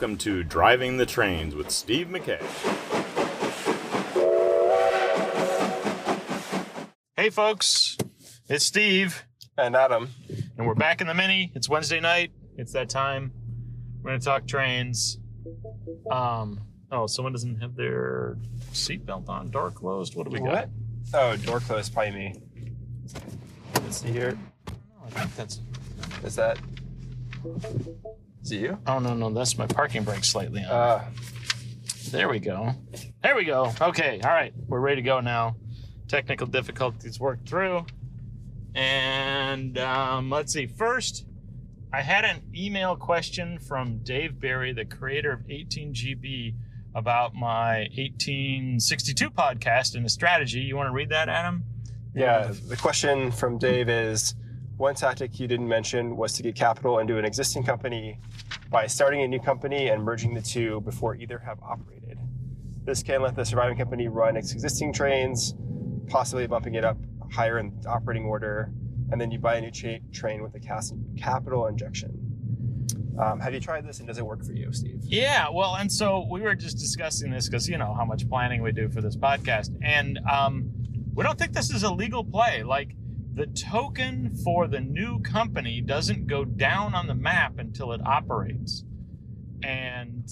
welcome to Driving the Trains with Steve McKay. Hey folks, it's Steve. And Adam. And we're back in the Mini. It's Wednesday night. It's that time. We're gonna talk trains. Oh, someone doesn't have their seatbelt on. Door closed, what do we got? Oh, door closed, probably me. Let's see here. Oh, I think that's... Is that... Is it you? Oh, no, that's my parking brake slightly on. There we go. There we go. Okay, all right. We're ready to go now. Technical difficulties worked through. And let's see. First, I had an email question from Dave Barry, the creator of 18GB, about my 1862 podcast and the strategy. You want to read that, Adam? Yeah, the question from Dave is, one tactic you didn't mention was to get capital into an existing company by starting a new company and merging the two before either have operated. This can let the surviving company run its existing trains, possibly bumping it up higher in the operating order, and then you buy a new train with a capital injection. Have you tried this and does it work for you, Steve? Yeah, well, and so we were just discussing this because, you know, how much planning we do for this podcast. And we don't think this is a legal play. Like, the token for the new company doesn't go down on the map until it operates. And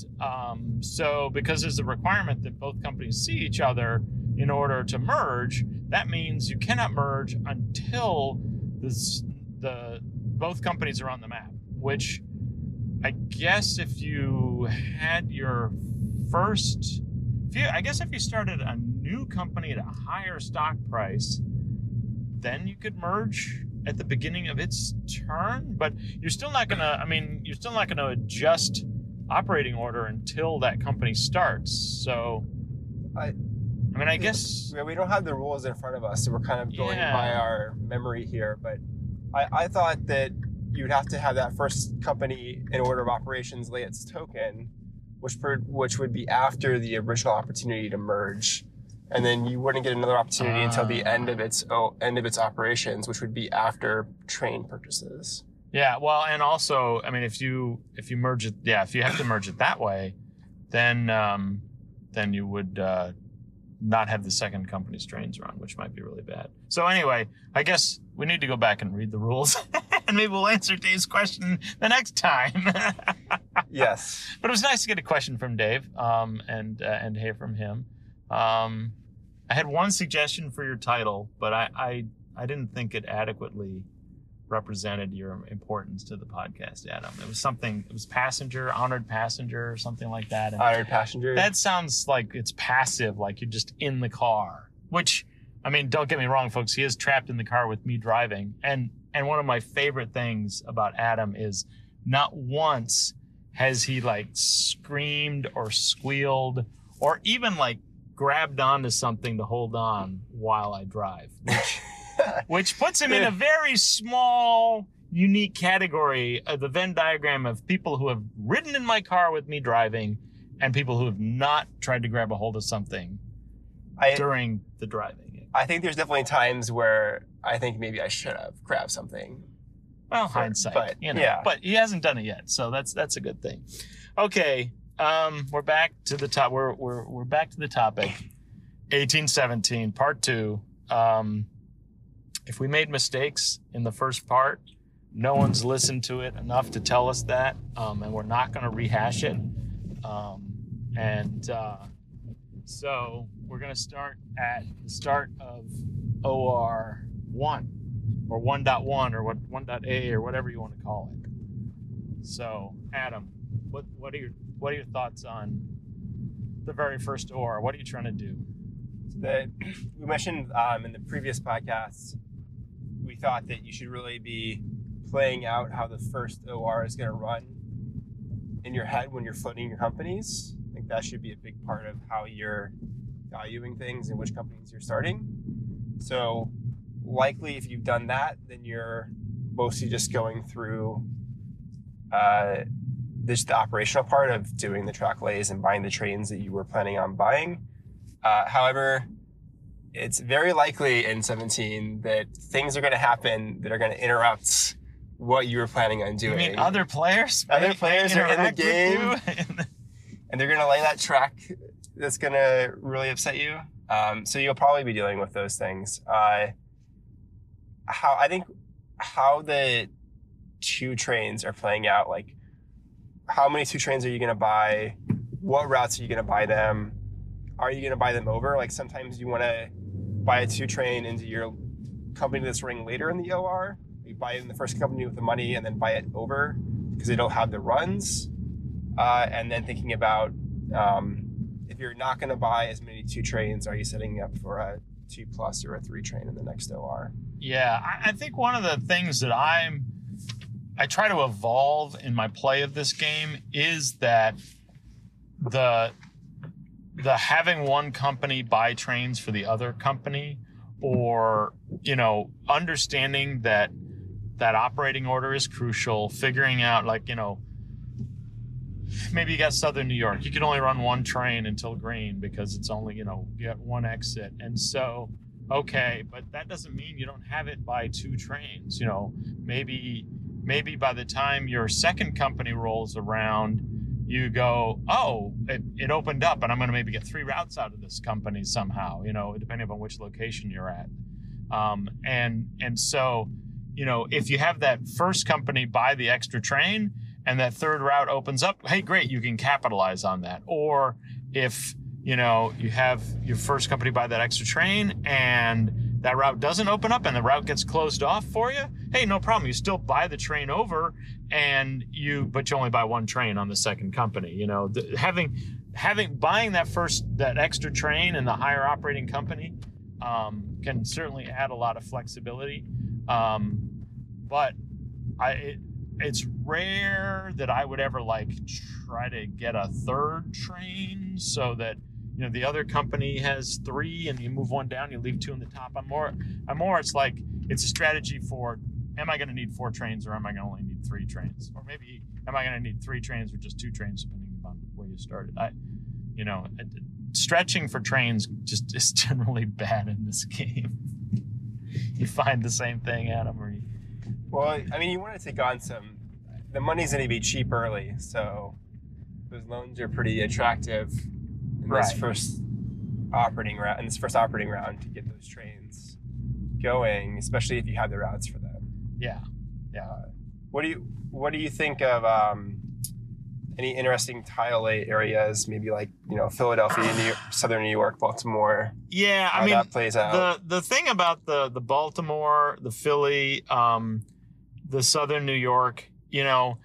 so because there's a requirement that both companies see each other in order to merge, that means you cannot merge until both companies are on the map, which... I guess if you had your first, if you started a new company at a higher stock price, then you could merge at the beginning of its turn. But you're still not gonna, you're still not gonna adjust operating order until that company starts. So, I guess we don't have the rules in front of us, so we're kind of going by our memory here. But I thought that you'd have to have that first company in order of operations lay its token, which would be after the original opportunity to merge, and then you wouldn't get another opportunity until the end of its operations, which would be after train purchases. Yeah, well, and also, if you merge it, if you have to merge it that way, then you would not have the second company's trains run, which might be really bad. So anyway, I guess we need to go back and read the rules. And maybe we'll answer Dave's question the next time. Yes. But it was nice to get a question from Dave and hear from him. I had one suggestion for your title, but I didn't think it adequately represented your importance to the podcast, Adam. It was something, passenger, honored passenger, or something like that. And honored passenger? That sounds like it's passive, like you're just in the car. Which, don't get me wrong, folks, he is trapped in the car with me driving. And one of my favorite things about Adam is not once has he screamed or squealed or even grabbed onto something to hold on while I drive, which puts him in a very small, unique category of the Venn diagram of people who have ridden in my car with me driving and people who have not tried to grab a hold of something during the driving. I think there's definitely times where I think maybe I should have grabbed something. Well, hindsight, but he hasn't done it yet, so that's a good thing. Okay, we're back to the top. We're back to the topic. 1817 part two. If we made mistakes in the first part, no one's listened to it enough to tell us that, and we're not going to rehash it. So we're going to start at the start of OR 1 or 1.1 or 1.a or whatever you want to call it. So, Adam, what are your thoughts on the very first OR? What are you trying to do? We mentioned in the previous podcast, we thought that you should really be playing out how the first OR is going to run in your head when you're floating your companies. That should be a big part of how you're valuing things and which companies you're starting. So likely if you've done that, then you're mostly just going through the operational part of doing the track lays and buying the trains that you were planning on buying. However, it's very likely in 17 that things are going to happen that are going to interrupt what you were planning on doing. You mean other players? Other players are in the game, and they're going to lay that track that's going to really upset you. So you'll probably be dealing with those things. I think how the two trains are playing out, like how many two trains are you going to buy? What routes are you going to buy them? Are you going to buy them over? Like sometimes you want to buy a two train into your company that's running later in the OR. You buy it in the first company with the money and then buy it over because they don't have the runs. And then thinking about if you're not going to buy as many two trains, are you setting up for a 2+ or a 3 train in the next OR? Yeah, I think one of the things that I try to evolve in my play of this game is that the having one company buy trains for the other company, or, you know, understanding that that operating order is crucial, figuring out, like, you know, maybe you got Southern New York, you can only run one train until green because it's only, you know, you got one exit. And so, okay, but that doesn't mean you don't have it by 2 trains. You know, maybe by the time your second company rolls around, you go, oh, it opened up and I'm going to maybe get 3 routes out of this company somehow, you know, depending upon which location you're at. And so, you know, if you have that first company buy the extra train and that third route opens up, hey, great, you can capitalize on that. Or if, you know, you have your first company buy that extra train and that route doesn't open up and the route gets closed off for you, hey, no problem. You still buy the train over, but you only buy one train on the second company. You know, buying that extra train and the higher operating company can certainly add a lot of flexibility. It's rare that I would ever like try to get a third train so that, you know, the other company has 3 and you move one down, you leave 2 in the top. I'm more, it's like, it's a strategy for, am I going to need 4 trains or am I going to only need 3 trains? Or maybe am I going to need 3 trains or just 2 trains, depending upon where you started. You know, stretching for trains just is generally bad in this game. You find the same thing, Adam, or you... Well, I mean, you want to take on some... The money's going to be cheap early, so those loans are pretty attractive in this first operating round to get those trains going, especially if you have the routes for them. Yeah, yeah. What do you think of any interesting tile lay areas? Maybe like, you know, Philadelphia, New York, Southern New York, Baltimore. Yeah, I mean, that plays out. The thing about the Baltimore, the Philly, the Southern New York. You know,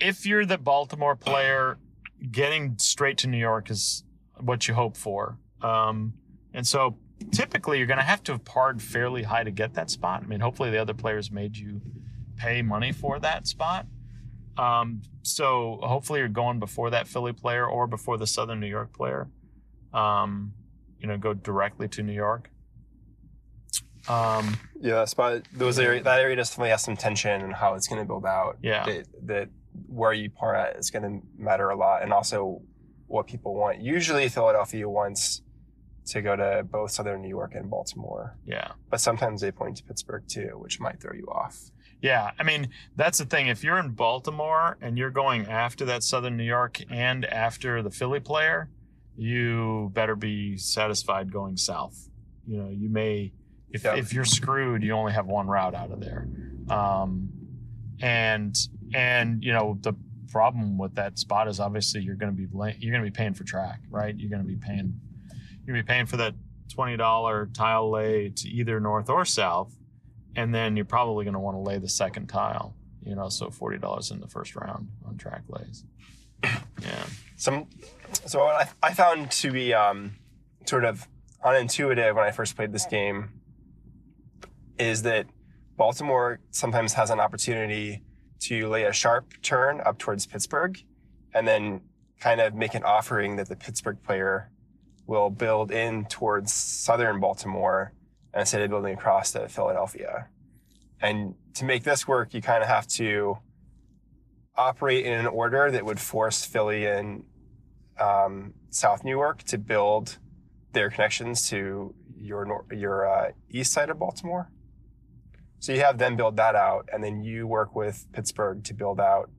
if you're the Baltimore player, getting straight to New York is what you hope for. And so typically you're going to have parred fairly high to get that spot. I mean, hopefully the other players made you pay money for that spot. So hopefully you're going before that Philly player or before the Southern New York player. You know, go directly to New York. Yeah, that spot, that area definitely has some tension and how it's going to build out. Yeah, that where you par at is going to matter a lot, and also what people want. Usually, Philadelphia wants to go to both Southern New York and Baltimore. Yeah, but sometimes they point to Pittsburgh too, which might throw you off. Yeah, I mean, that's the thing. If you're in Baltimore and you're going after that Southern New York and after the Philly player, you better be satisfied going south. You know, you may. If you're screwed, you only have one route out of there. And you know, the problem with that spot is obviously you're going to be paying for track, right? You're going to be paying for that $20 tile lay to either north or south, and then you're probably going to want to lay the second tile, you know, so $40 in the first round on track lays. Yeah. So what I found to be sort of unintuitive when I first played this game is that Baltimore sometimes has an opportunity to lay a sharp turn up towards Pittsburgh and then kind of make an offering that the Pittsburgh player will build in towards Southern Baltimore instead of building across to Philadelphia. And to make this work, you kind of have to operate in an order that would force Philly and South Newark to build their connections to your east side of Baltimore. So you have them build that out, and then you work with Pittsburgh to build out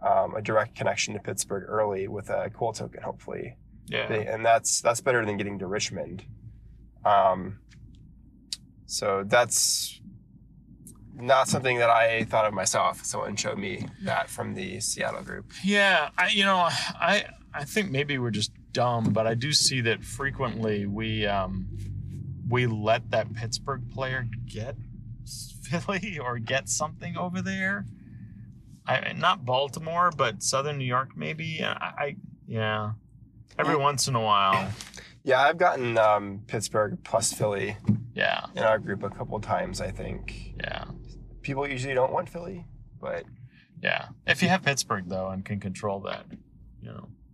a direct connection to Pittsburgh early with a cool token, hopefully. Yeah. And that's better than getting to Richmond. So that's not something that I thought of myself. Someone showed me that from the Seattle group. Yeah, I think maybe we're just dumb, but I do see that frequently we let that Pittsburgh player get Philly or get something over there. Not Baltimore, but Southern New York maybe. Every once in a while. Yeah, I've gotten Pittsburgh plus Philly. Yeah. In our group a couple times, I think. Yeah. People usually don't want Philly, but yeah. If you have Pittsburgh though and can control that,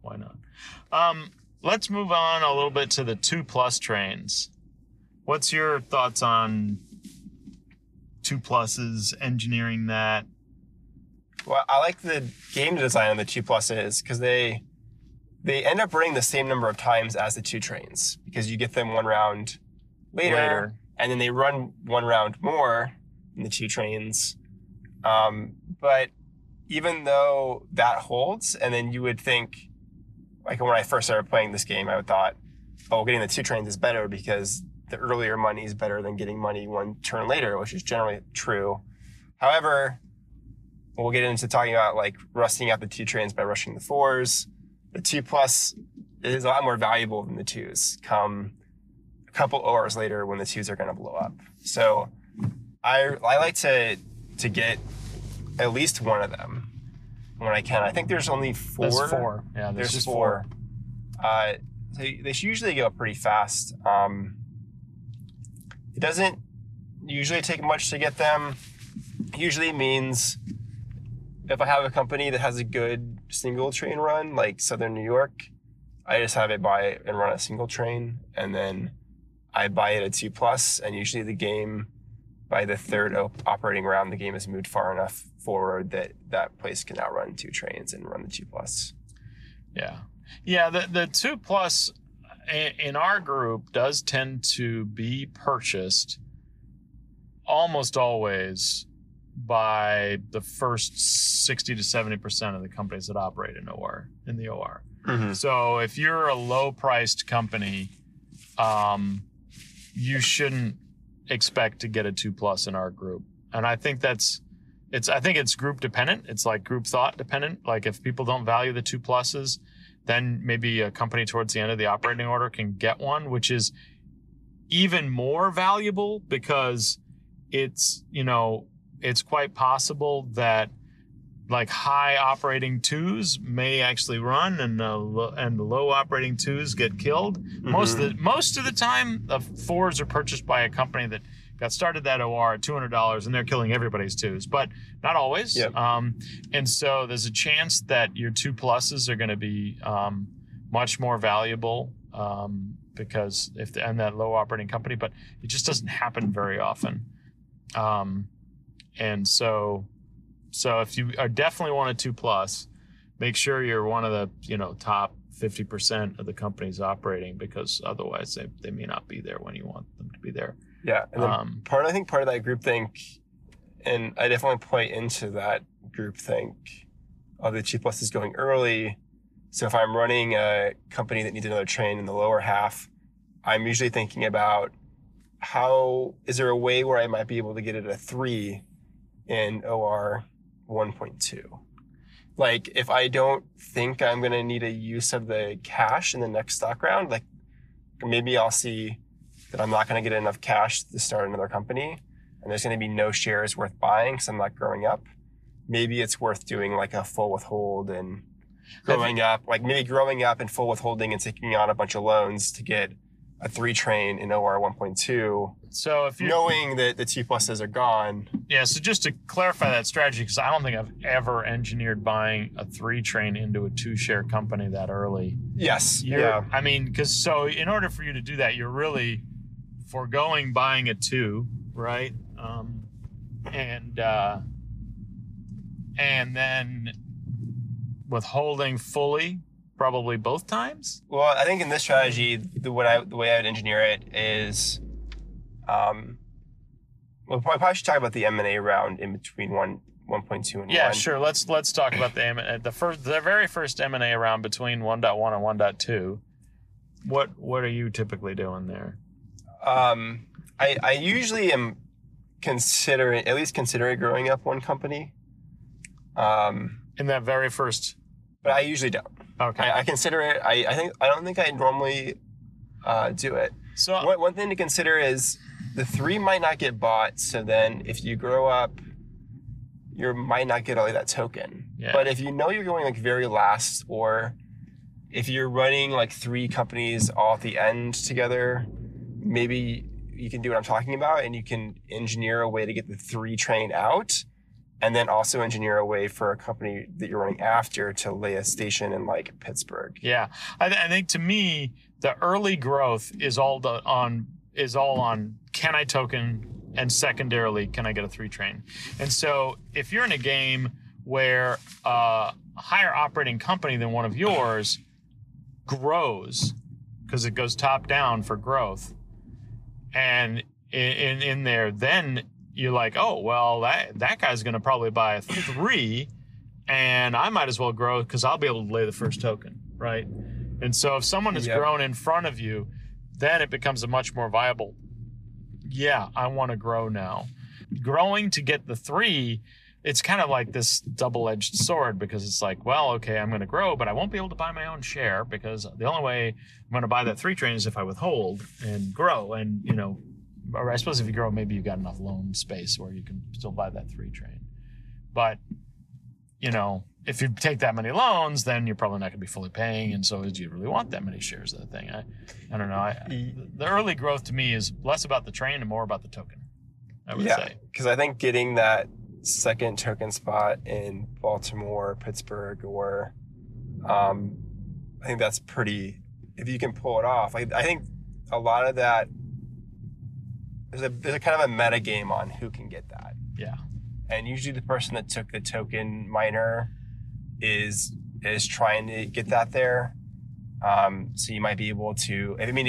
why not? Let's move on a little bit to the 2+ trains. What's your thoughts on 2+s, engineering that? Well, I like the game design on the 2+s because they end up running the same number of times as the 2 trains because you get them one round later. And then they run one round more in the 2 trains. But even though that holds, and then you would think, like when I first started playing this game, I thought, getting the 2 trains is better because the earlier money is better than getting money one turn later, which is generally true. However, we'll get into talking about like rusting out the 2 trains by rushing the 4s. The 2+ is a lot more valuable than the 2s come a couple hours later when the 2s are going to blow up. So I like to get at least one of them when I can. I think there's only 4. There's 4. Yeah, there's 4. So they usually go pretty fast. It doesn't usually take much to get them. It usually means if I have a company that has a good single train run, like Southern New York, I just have it buy and run a single train, and then I buy it a 2+, and usually the game, by the third operating round, the game has moved far enough forward that that place can outrun 2 trains and run the 2+. Yeah. Yeah, the 2+ in our group does tend to be purchased almost always by the first 60 to 70% of the companies that operate in the OR. Mm-hmm. So if you're a low-priced company, you shouldn't expect to get a 2+ in our group. And I think it's group dependent. It's like group thought dependent. Like if people don't value the 2+s, then maybe a company towards the end of the operating order can get one, which is even more valuable because it's quite possible that like high operating 2s may actually run and the low operating 2s get killed. Mm-hmm. Most of the time, the 4s are purchased by a company that got started that OR at $200 and they're killing everybody's 2s, but not always. Yep. And so there's a chance that your 2+s are going to be much more valuable because and that low operating company, but it just doesn't happen very often. And so if you are definitely want a 2+, make sure you're one of the top 50% of the companies operating, because otherwise they may not be there when you want them to be there. Yeah, and then part of that groupthink, and I definitely play into that groupthink of the 2+ is going early. So if I'm running a company that needs another train in the lower half, I'm usually thinking about is there a way where I might be able to get it a 3 in OR 1.2? Like if I don't think I'm going to need a use of the cash in the next stock round, like maybe I'll see that I'm not going to get enough cash to start another company, and there's going to be no shares worth buying because I'm not growing up. Maybe it's worth doing like a full withhold and growing up and full withholding and taking out a bunch of loans to get a 3 train in OR 1.2. So if knowing that the 2+s are gone. Yeah. So just to clarify that strategy, because I don't think I've ever engineered buying a 3 train into a 2-share company that early. Yes. Yeah. I mean, because in order for you to do that, you're really foregoing buying a 2, right? And then withholding fully probably both times. Well, I think in this strategy, the way I would engineer it is Well, I probably should talk about the M&A round in between 1.2 and yeah, 1. Sure. Let's talk about the very first M&A round between 1.1 and 1.2. What are you typically doing there? I usually am considering growing up one company. In that very first, but I usually don't. Okay. I consider it. I don't think I normally do it. So one thing to consider is the three might not get bought. So then if you grow up, you might not get all that token. Yeah. But if you know you're going like very last, or if you're running like three companies all at the end together, maybe you can do what I'm talking about, and you can engineer a way to get the three train out, and then also engineer a way for a company that you're running after to lay a station in like Pittsburgh. Yeah, I think to me the early growth is all on can I token, and secondarily can I get a three train. And so if you're in a game where a higher operating company than one of yours grows, because it goes top down for growth, and in there, then you're like, oh, well, that guy's going to probably buy a three, and I might as well grow because I'll be able to lay the first token, right? And so if someone has grown in front of you, then it becomes a much more viable, I want to grow now. Growing to get the three, it's kind of like this double-edged sword, because it's like, well, okay, I'm going to grow, but I won't be able to buy my own share, because the only way I'm going to buy that three train is if I withhold and grow. And, you know, or I suppose if you grow, maybe you've got enough loan space where you can still buy that three train. But, you know, if you take that many loans, then you're probably not going to be fully paying. And so do you really want that many shares of the thing? I don't know. The early growth to me is less about the train and more about the token, I would say. Because I think getting that second token spot in Baltimore, Pittsburgh, or I think that's pretty, if you can pull it off. I think a lot of that, there's a kind of a meta game on who can get that. Yeah. And usually the person that took the token miner is trying to get that there. So you might be able to, I mean,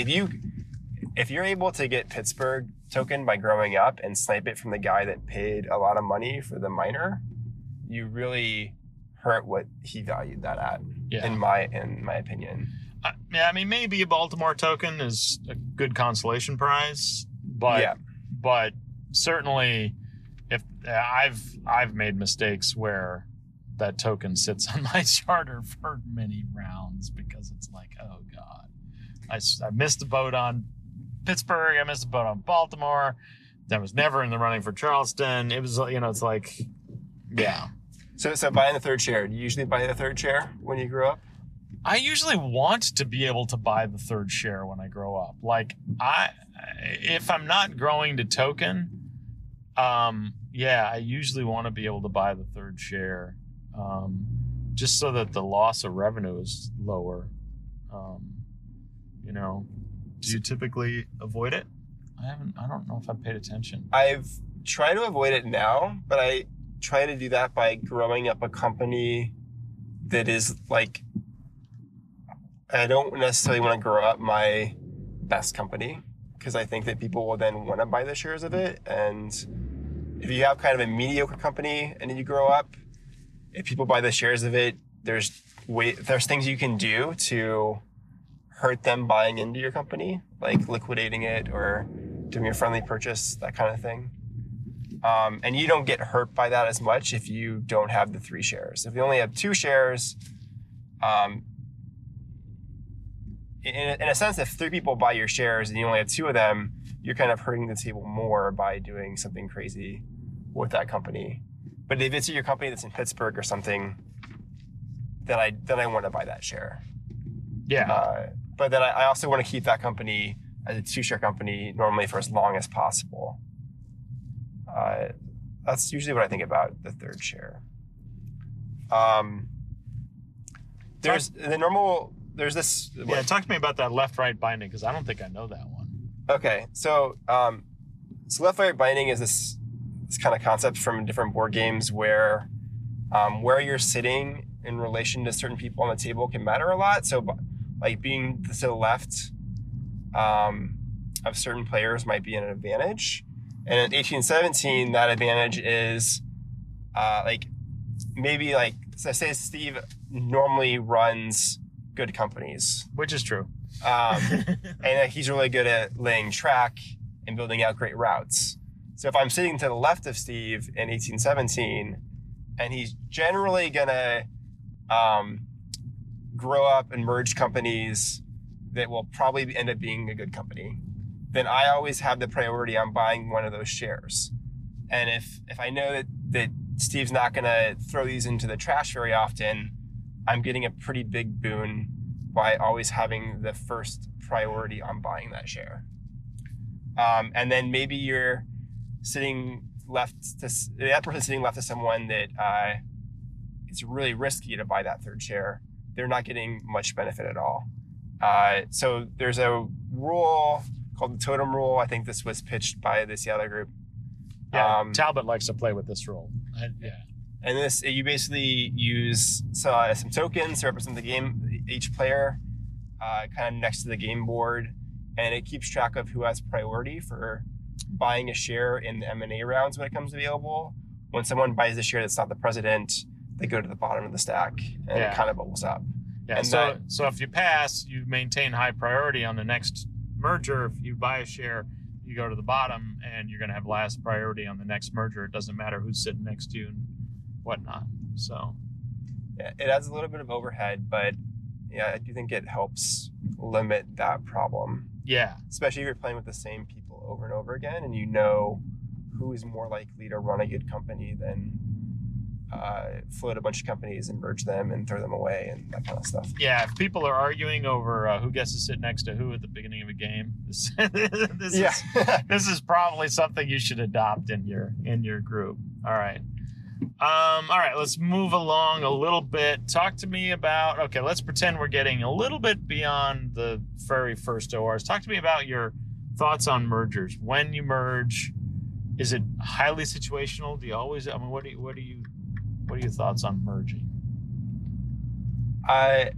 if you're able to get Pittsburgh token by growing up and snipe it from the guy that paid a lot of money for the miner, you really hurt what he valued that at, in my opinion. I mean, maybe a Baltimore token is a good consolation prize, but certainly if I've made mistakes where that token sits on my charter for many rounds, because it's like, oh God, I missed the boat on Pittsburgh, I missed the boat on Baltimore. That was never in the running for Charleston. It was, you know, it's like, yeah. So buying the third share. Do you usually buy the third share when you grow up? I usually want to be able to buy the third share when I grow up. Like, if I'm not growing to token, I usually want to be able to buy the third share, just so that the loss of revenue is lower. You know. Do you typically avoid it? I don't know if I've paid attention. I've tried to avoid it now, but I try to do that by growing up a company that is like, I don't necessarily want to grow up my best company, because I think that people will then want to buy the shares of it. And if you have kind of a mediocre company and then you grow up, if people buy the shares of it, there's things you can do to hurt them buying into your company, like liquidating it or doing a friendly purchase, that kind of thing. And you don't get hurt by that as much if you don't have the three shares. If you only have two shares, in a sense, if three people buy your shares and you only have two of them, you're kind of hurting the table more by doing something crazy with that company. But if it's your company that's in Pittsburgh or something, then I want to buy that share. Yeah. But then I also want to keep that company as a two-share company normally for as long as possible. That's usually what I think about the third share. There's this. Yeah, what? Talk to me about that left-right binding, because I don't think I know that one. Okay, so left-right binding is this kind of concept from different board games where you're sitting in relation to certain people on the table can matter a lot. So, like being to the left of certain players might be an advantage. And in 1817, that advantage is so say Steve normally runs good companies, which is true. And he's really good at laying track and building out great routes. So if I'm sitting to the left of Steve in 1817, and he's generally gonna grow up and merge companies that will probably end up being a good company, then I always have the priority on buying one of those shares. And if I know that Steve's not gonna throw these into the trash very often, I'm getting a pretty big boon by always having the first priority on buying that share. And then maybe you're sitting left to the other person sitting left to someone that it's really risky to buy that third share. They're not getting much benefit at all. So there's a rule called the Totem Rule. I think this was pitched by the Seattle group. Yeah, Talbot likes to play with this rule. And this, you basically use some tokens to represent the game, each player, kind of next to the game board, and it keeps track of who has priority for buying a share in the M&A rounds when it comes available. When someone buys a share that's not the president, they go to the bottom of the stack, and it kind of bubbles up. Yeah. And so if you pass, you maintain high priority on the next merger. If you buy a share, you go to the bottom, and you're going to have last priority on the next merger. It doesn't matter who's sitting next to you and whatnot. So yeah, it adds a little bit of overhead, but yeah, I do think it helps limit that problem. Yeah. Especially if you're playing with the same people over and over again, and you know who is more likely to run a good company than float a bunch of companies and merge them and throw them away and that kind of stuff. Yeah, if people are arguing over who gets to sit next to who at the beginning of a game, this is probably something you should adopt in your group. All right. All right, let's move along a little bit. Talk to me about, okay, let's pretend we're getting a little bit beyond the very first ORs. Talk to me about your thoughts on mergers. When you merge, is it highly situational? Do you always, I mean, what are your thoughts on merging? I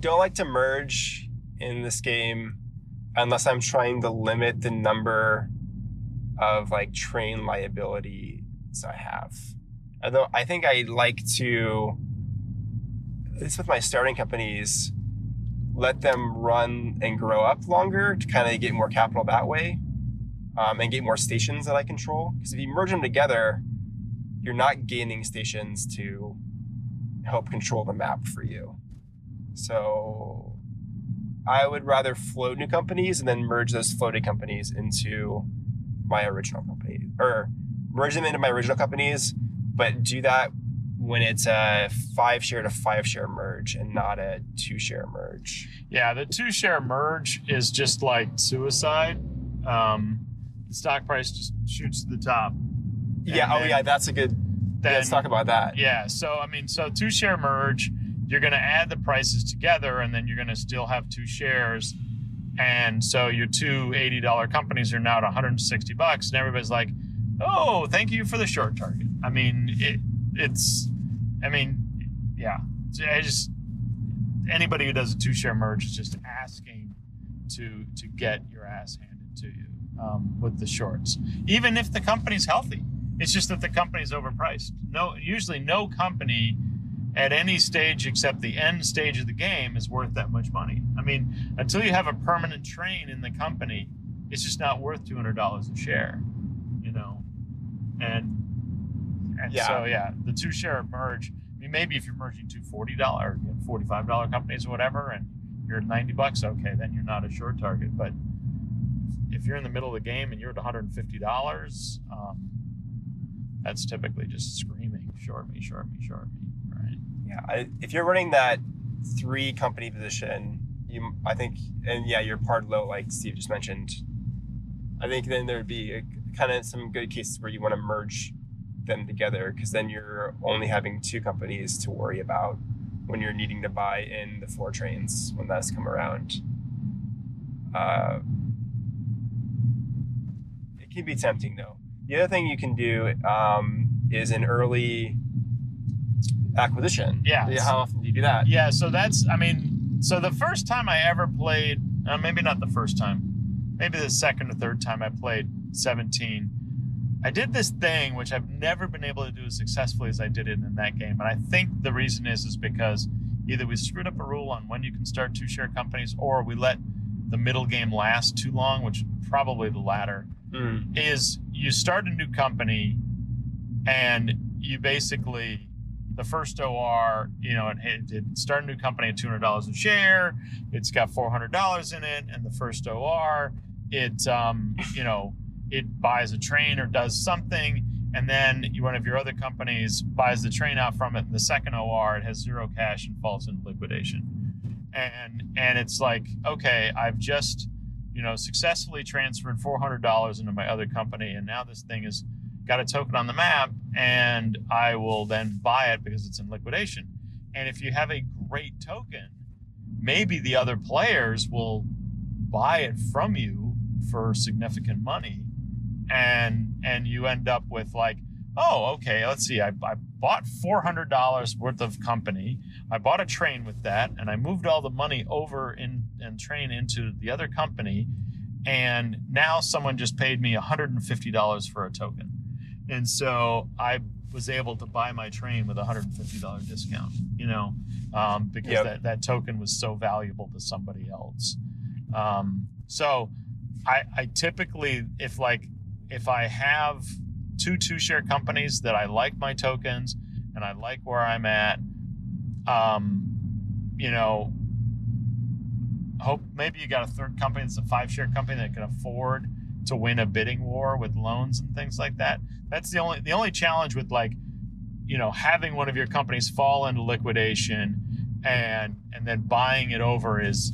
don't like to merge in this game unless I'm trying to limit the number of train liability I have. Although I think I like to, at least with my starting companies, let them run and grow up longer to kind of get more capital that way, and get more stations that I control. Because if you merge them together, you're not gaining stations to help control the map for you. So I would rather float new companies and then merge those floated companies into my original company, or merge them into my original companies, but do that when it's a 5-share to 5-share merge and not a 2-share merge. Yeah, the 2-share merge is just like suicide. The stock price just shoots to the top. Yeah, that's a good, let's talk about that. Yeah, so 2-share merge, you're gonna add the prices together and then you're gonna still have 2 shares. And so your two $80 companies are now at $160, and everybody's like, oh, thank you for the short target. I mean, yeah. I just, anybody who does a 2-share merge is just asking to get your ass handed to you with the shorts. Even if the company's healthy, it's just that the company's overpriced. Usually no company at any stage except the end stage of the game is worth that much money. I mean, until you have a permanent train in the company, it's just not worth $200 a share. The 2-share merge, I memean, maybe if you're merging two $40 or $45 companies or whatever, and you're at $90, okay, then you're not a short target. But if you're in the middle of the game and you're at $150, that's typically just screaming, short me, right? Yeah, if you're running that 3-company position, you're part low, like Steve just mentioned, I think then there'd be kind of some good cases where you want to merge them together, because then you're only having 2 companies to worry about when you're needing to buy in the 4 trains when that's come around. It can be tempting though. The other thing you can do is an early acquisition. Yeah. How often do you do that? Yeah. So so the first time I ever played, maybe not the first time, maybe the second or third time I played 17. I did this thing which I've never been able to do as successfully as I did it in that game, and I think the reason is because either we screwed up a rule on when you can start two share companies, or we let the middle game last too long, which probably the latter. Is you start a new company and you basically, the first OR, you know, it start a new company at $200 a share, it's got $400 in it, and the first OR, it, you know, it buys a train or does something, and then one of your other companies buys the train out from it, and the second OR, it has zero cash and falls into liquidation. And it's like, okay, I've just, you know, successfully transferred $400 into my other company, and now this thing has got a token on the map, and I will then buy it because it's in liquidation. And if you have a great token, maybe the other players will buy it from you for significant money, and you end up with like, oh, okay, let's see, I bought $400 worth of company, I bought a train with that, and I moved all the money over in train into the other company, and now someone just paid me $150 for a token. And so I was able to buy my train with a $150 discount, you know, because that token was so valuable to somebody else. So I typically, if I have two share companies that I like my tokens and I like where I'm at, you know, hope maybe you got a third company that's a five share company that can afford to win a bidding war with loans and things like that. That's the only challenge with, like, you know, having one of your companies fall into liquidation and then buying it over is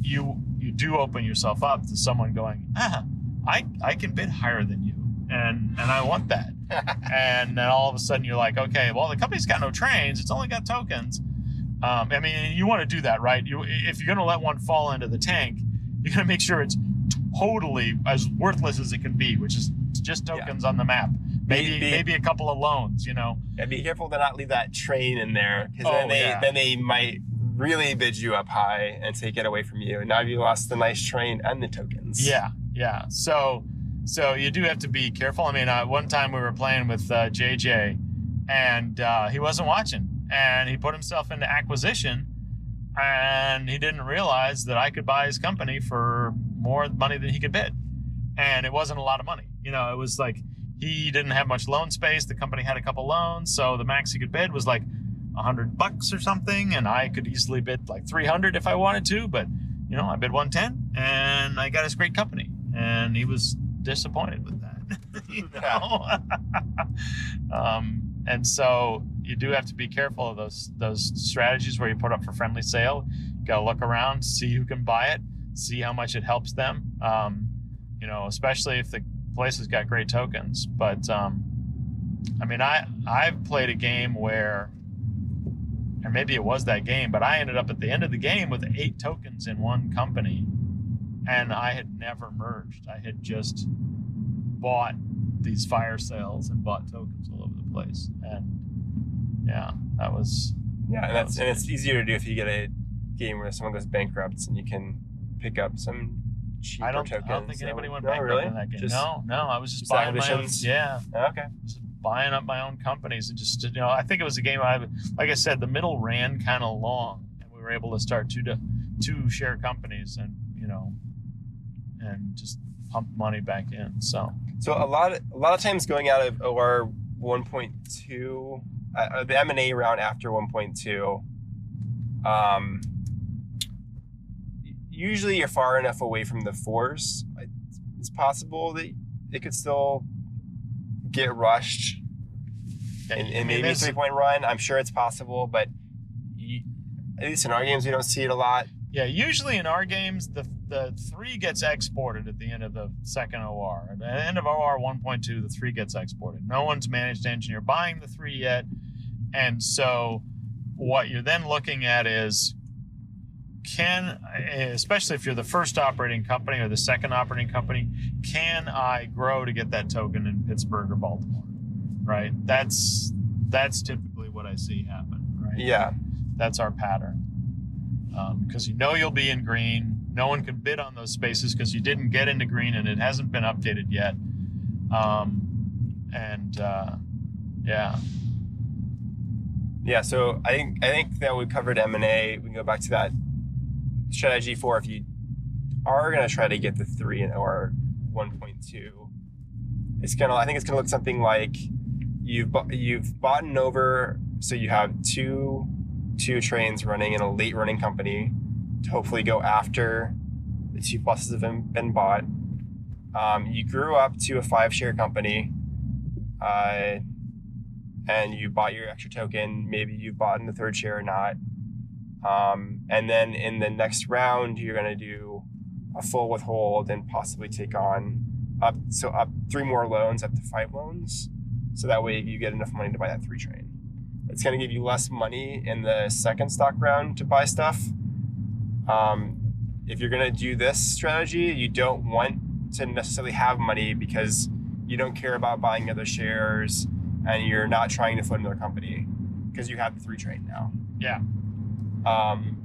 you do open yourself up to someone going, I can bid higher than you and I want that. And then all of a sudden you're like, okay, well, the company's got no trains, it's only got tokens. I mean, you want to do that, right? If you're going to let one fall into the tank, you're going to make sure it's totally as worthless as it can be, which is just tokens on the map. Maybe a couple of loans, you know. Yeah, be careful to not leave that train in there, because then they might really bid you up high and take it away from you. And now you lost the nice train and the tokens. Yeah. So you do have to be careful. I mean, one time we were playing with JJ, and he wasn't watching. And he put himself into acquisition, and he didn't realize that I could buy his company for more money than he could bid. And it wasn't a lot of money. You know, it was like he didn't have much loan space. The company had a couple loans, so the max he could bid was like $100 or something. And I could easily bid like $300 if I wanted to, but, you know, I bid $110, and I got his great company. And he was disappointed with that, you know? And so you do have to be careful of those strategies where you put up for friendly sale. You gotta look around, see who can buy it, see how much it helps them. You know, especially if the place has got great tokens. But I mean, I've played a game where, or maybe it was that game, but I ended up at the end of the game with 8 tokens in one company, and I had never merged. I had just bought these fire sales and bought tokens all over the place. And it's easier to do if you get a game where someone goes bankrupt and you can pick up some cheaper tokens. I don't think anybody went bankrupt in that game. I was just buying my own. Yeah. Okay. Just buying up my own companies and just, you know, I think it was a game like I said, the middle ran kind of long, and we were able to start two share companies and, you know, and just pump money back in. So a lot of times going out of OR 1.2, the M&A round after 1.2, usually you're far enough away from the fours. It's possible that it could still get rushed and maybe a 3-point run. I'm sure it's possible, but at least in our games, we don't see it a lot. Yeah, usually in our games, the 3 gets exported at the end of the second OR. At the end of OR 1.2, the 3 gets exported. No one's managed to engineer buying the 3 yet. And so what you're then looking at is, especially if you're the first operating company or the second operating company, can I grow to get that token in Pittsburgh or Baltimore, right? That's typically what I see happen, right? Yeah. That's our pattern. Because you know you'll be in green. No one can bid on those spaces because you didn't get into green and it hasn't been updated yet. Yeah, so I think that we covered M&A. We can go back to that strategy four. If you are going to try to get the 3 or 1.2, I think it's gonna look something like you've bought and over, so you have two trains running in a late running company to hopefully go after the two buses have been bought. You grew up to a 5-share company, and you bought your extra token. Maybe you bought in the 3rd share or not. And then in the next round, you're going to do a full withhold and possibly take on up 3 more loans, up to 5 loans. So that way you get enough money to buy that 3 train. It's going to give you less money in the 2nd stock round to buy stuff. If you're going to do this strategy, you don't want to necessarily have money because you don't care about buying other shares and you're not trying to float another company because you have the 3 train now. Yeah.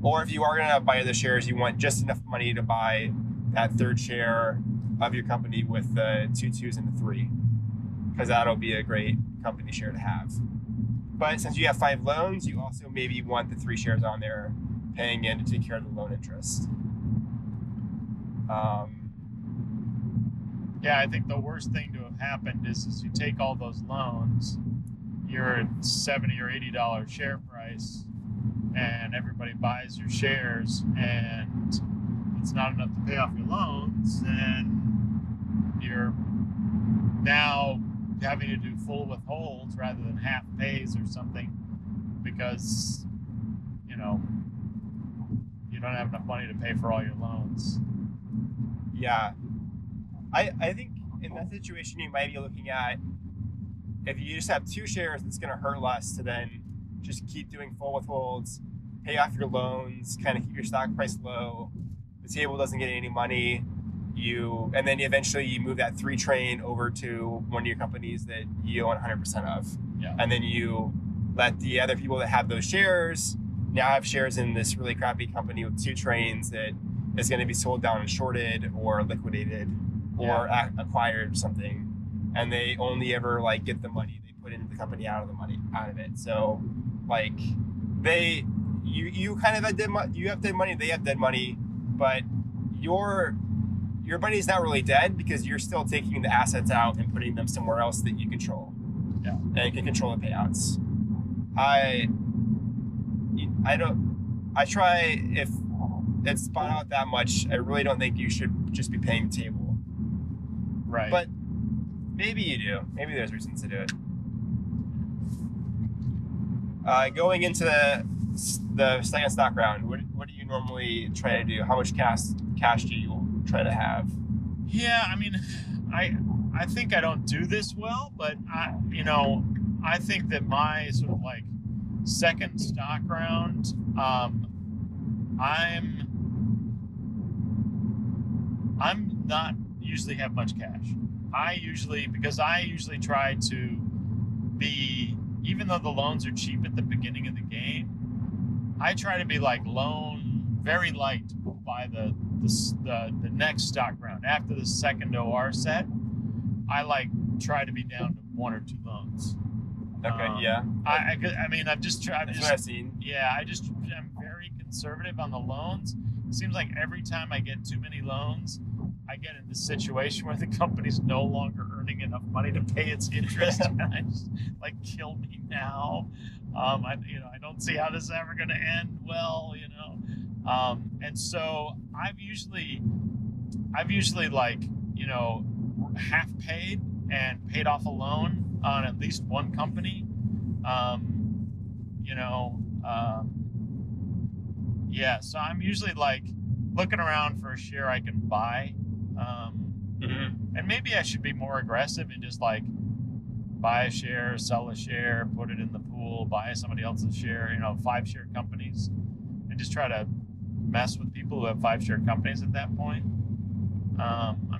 Or if you are going to buy other shares, you want just enough money to buy that 3rd share of your company with the 2 2s and the 3, because that'll be a great company share to have. But since you have 5 loans, you also maybe want the 3 shares on there paying in to take care of the loan interest. Yeah, I think the worst thing to have happened is you take all those loans, you're at $70 or $80 share price, and everybody buys your shares, and it's not enough to pay off your loans, and you're now having to do full withholds rather than half pays or something because, you don't have enough money to pay for all your loans. Yeah. I think in that situation, you might be looking at, if you just have 2 shares, it's going to hurt less to then just keep doing full withholds, pay off your loans, kind of keep your stock price low. The table doesn't get any money. And then eventually you move that 3 train over to one of your companies that you own 100% of. Yeah. And then you let the other people that have those shares now have shares in this really crappy company with 2 trains that is going to be sold down and shorted or liquidated or acquired or something. And they only ever get the money they put into the company out of it. So you kind of have dead money, you have dead money, they have dead money, but your money's not really dead because you're still taking the assets out and putting them somewhere else that you control. Yeah. And can control the payouts. I try if it's spun out that much, I really don't think you should just be paying the table. Right. But maybe you do. Maybe there's reasons to do it. Going into the 2nd stock round, what do you normally try to do? How much cash do you try to have? Yeah, I mean, I think I don't do this well, but I think that my sort of 2nd stock round, I'm not usually have much cash. I usually try to be, even though the loans are cheap at the beginning of the game, I try to be loan very light by the next stock round. After the 2nd OR set, I try to be down to 1 or 2 loans. Okay, yeah. I mean, I've just tried. That's what I've seen. Yeah, I'm very conservative on the loans. It seems like every time I get too many loans, I get in this situation where the company's no longer earning enough money to pay its interest. Kill me now. I don't see how this is ever going to end well, And so I've usually half paid and paid off a loan on at least one company. So I'm usually looking around for a share I can buy. And maybe I should be more aggressive and just buy a share, sell a share, put it in the pool, buy somebody else's share, 5-share companies, and just try to mess with people who have 5-share companies at that point.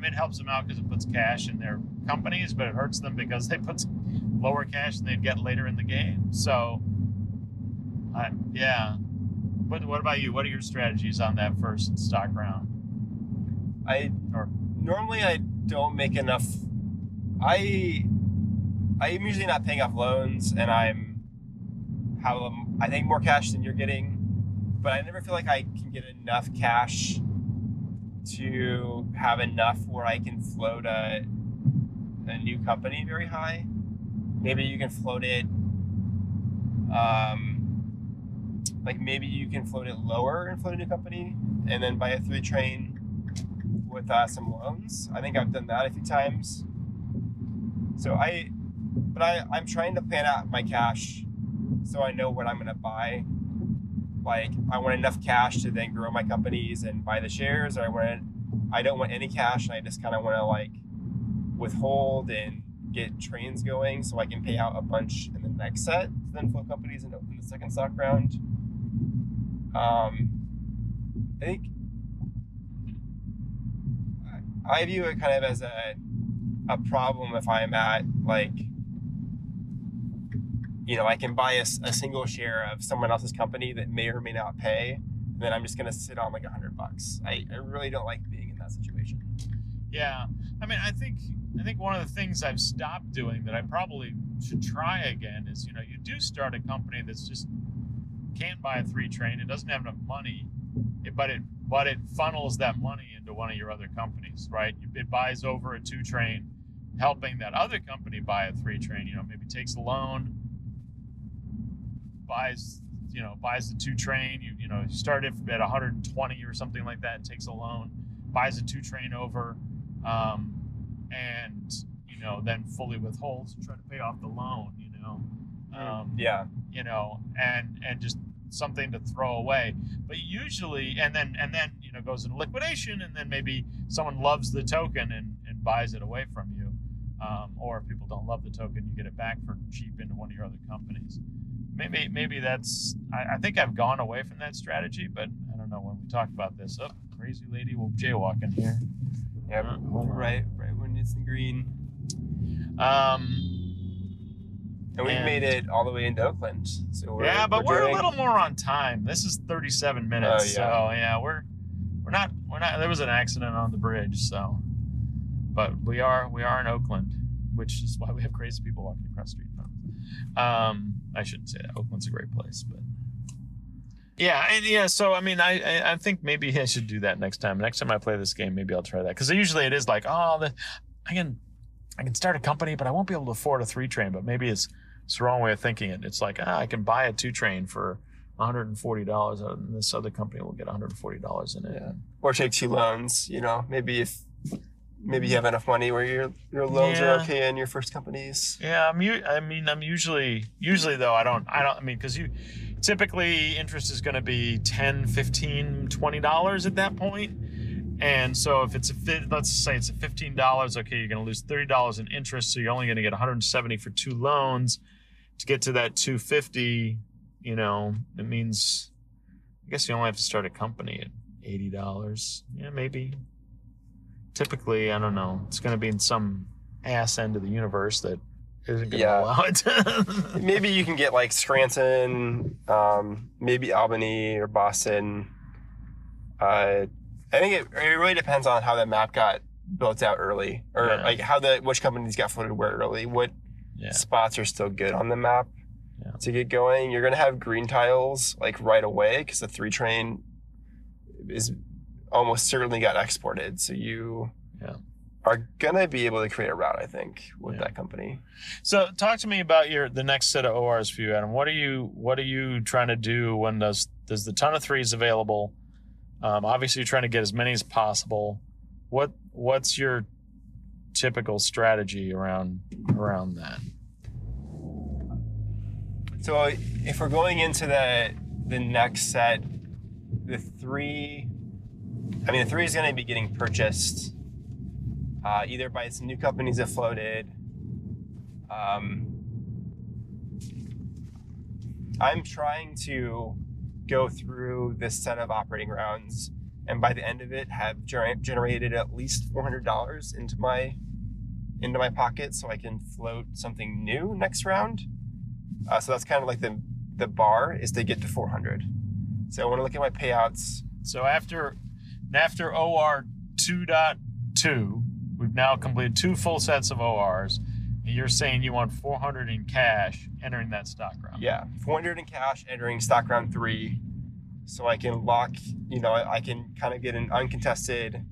It helps them out because it puts cash in their companies, but it hurts them because they put lower cash than they'd get later in the game. So, What about you? What are your strategies on that 1st stock round? Normally I don't make enough I am usually not paying off loans, and I think more cash than you're getting, but I never feel like I can get enough cash to have enough where I can float a new company very high. Maybe you can float it, lower and float a new company, and then buy a 3 train with some loans. I think I've done that a few times. So I'm trying to plan out my cash so I know what I'm gonna buy. Like, I want enough cash to then grow my companies and buy the shares, or I don't want any cash and I just kind of want to like withhold and get trains going so I can pay out a bunch in the next set, then float companies and open the second stock round. I think I view it kind of as a problem if I'm at like, you know, I can buy a single share of someone else's company that may or may not pay, and then I'm just gonna sit on like $100. I really don't like being in that situation. Yeah, I mean, I think one of the things I've stopped doing that I probably should try again is, you know, you do start a company that's just can't buy a 3 train, it doesn't have enough money, but it funnels that money into one of your other companies, right? It buys over a 2 train, helping that other company buy a 3 train. You know, maybe takes a loan, buys the 2 train, you know, you start it at 120 or something like that, takes a loan, buys a 2 train over, and, you know, then fully withholds and try to pay off the loan, you know, you know, and just something to throw away. But usually, and then, you know, goes into liquidation, and then maybe someone loves the token and buys it away from you. Or if people don't love the token, you get it back for cheap into one of your other companies. Maybe that's, I think I've gone away from that strategy, but I don't know when we talk about this. Oh, crazy lady will jaywalk in here. Yeah, right when it's in green. And we've made it all the way into Oakland. So we're a little more on time. This is 37 minutes. Oh, yeah. So yeah, we're not, there was an accident on the bridge, so, but we are in Oakland, which is why we have crazy people walking across the street. I shouldn't say that. Oakland's a great place, but yeah. So I mean, I think maybe I should do that next time. Next time I play this game, maybe I'll try that, because usually it is like, oh, I can start a company, but I won't be able to afford a 3 train. But maybe it's the wrong way of thinking it. It's like, I can buy a 2 train for $140, and this other company will get $140 in it. Yeah. Or take 2 loans. You know, maybe Maybe you have enough money where your loans are okay in your first companies. Yeah, I'm usually though I don't. I mean, because you typically interest is going to be $10, $15, $20 at that point, and so if it's let's say it's a $15, okay, you're going to lose $30 in interest, so you're only going to get $170 for 2 loans to get to that $250. You know, it means I guess you only have to start a company at $80. Yeah, maybe. Typically, I don't know. It's going to be in some ass end of the universe that isn't going to allow it. Maybe you can get like Scranton, maybe Albany or Boston. I think it really depends on how that map got built out early, or like which companies got floated where early, what spots are still good on the map to get going. You're going to have green tiles like right away because the 3 train is almost certainly got exported, so you are gonna be able to create a route, I think, with that company. So talk to me about the next set of ORs for you, Adam. What are you trying to do when there's the ton of 3s available? Obviously you're trying to get as many as possible. What's your typical strategy around that? So if we're going into the next set, the 3 is going to be getting purchased either by some new companies that floated. I'm trying to go through this set of operating rounds, and by the end of it, have generated at least $400 into my pocket, so I can float something new next round. So that's kind of like the bar is to get to 400. So I want to look at my payouts. So after OR 2.2, We've now completed two full sets of ORs. You're saying you want 400 in cash entering that stock round. Yeah, 400 in cash entering stock round three. So I can lock, you know, I can kind of get an uncontested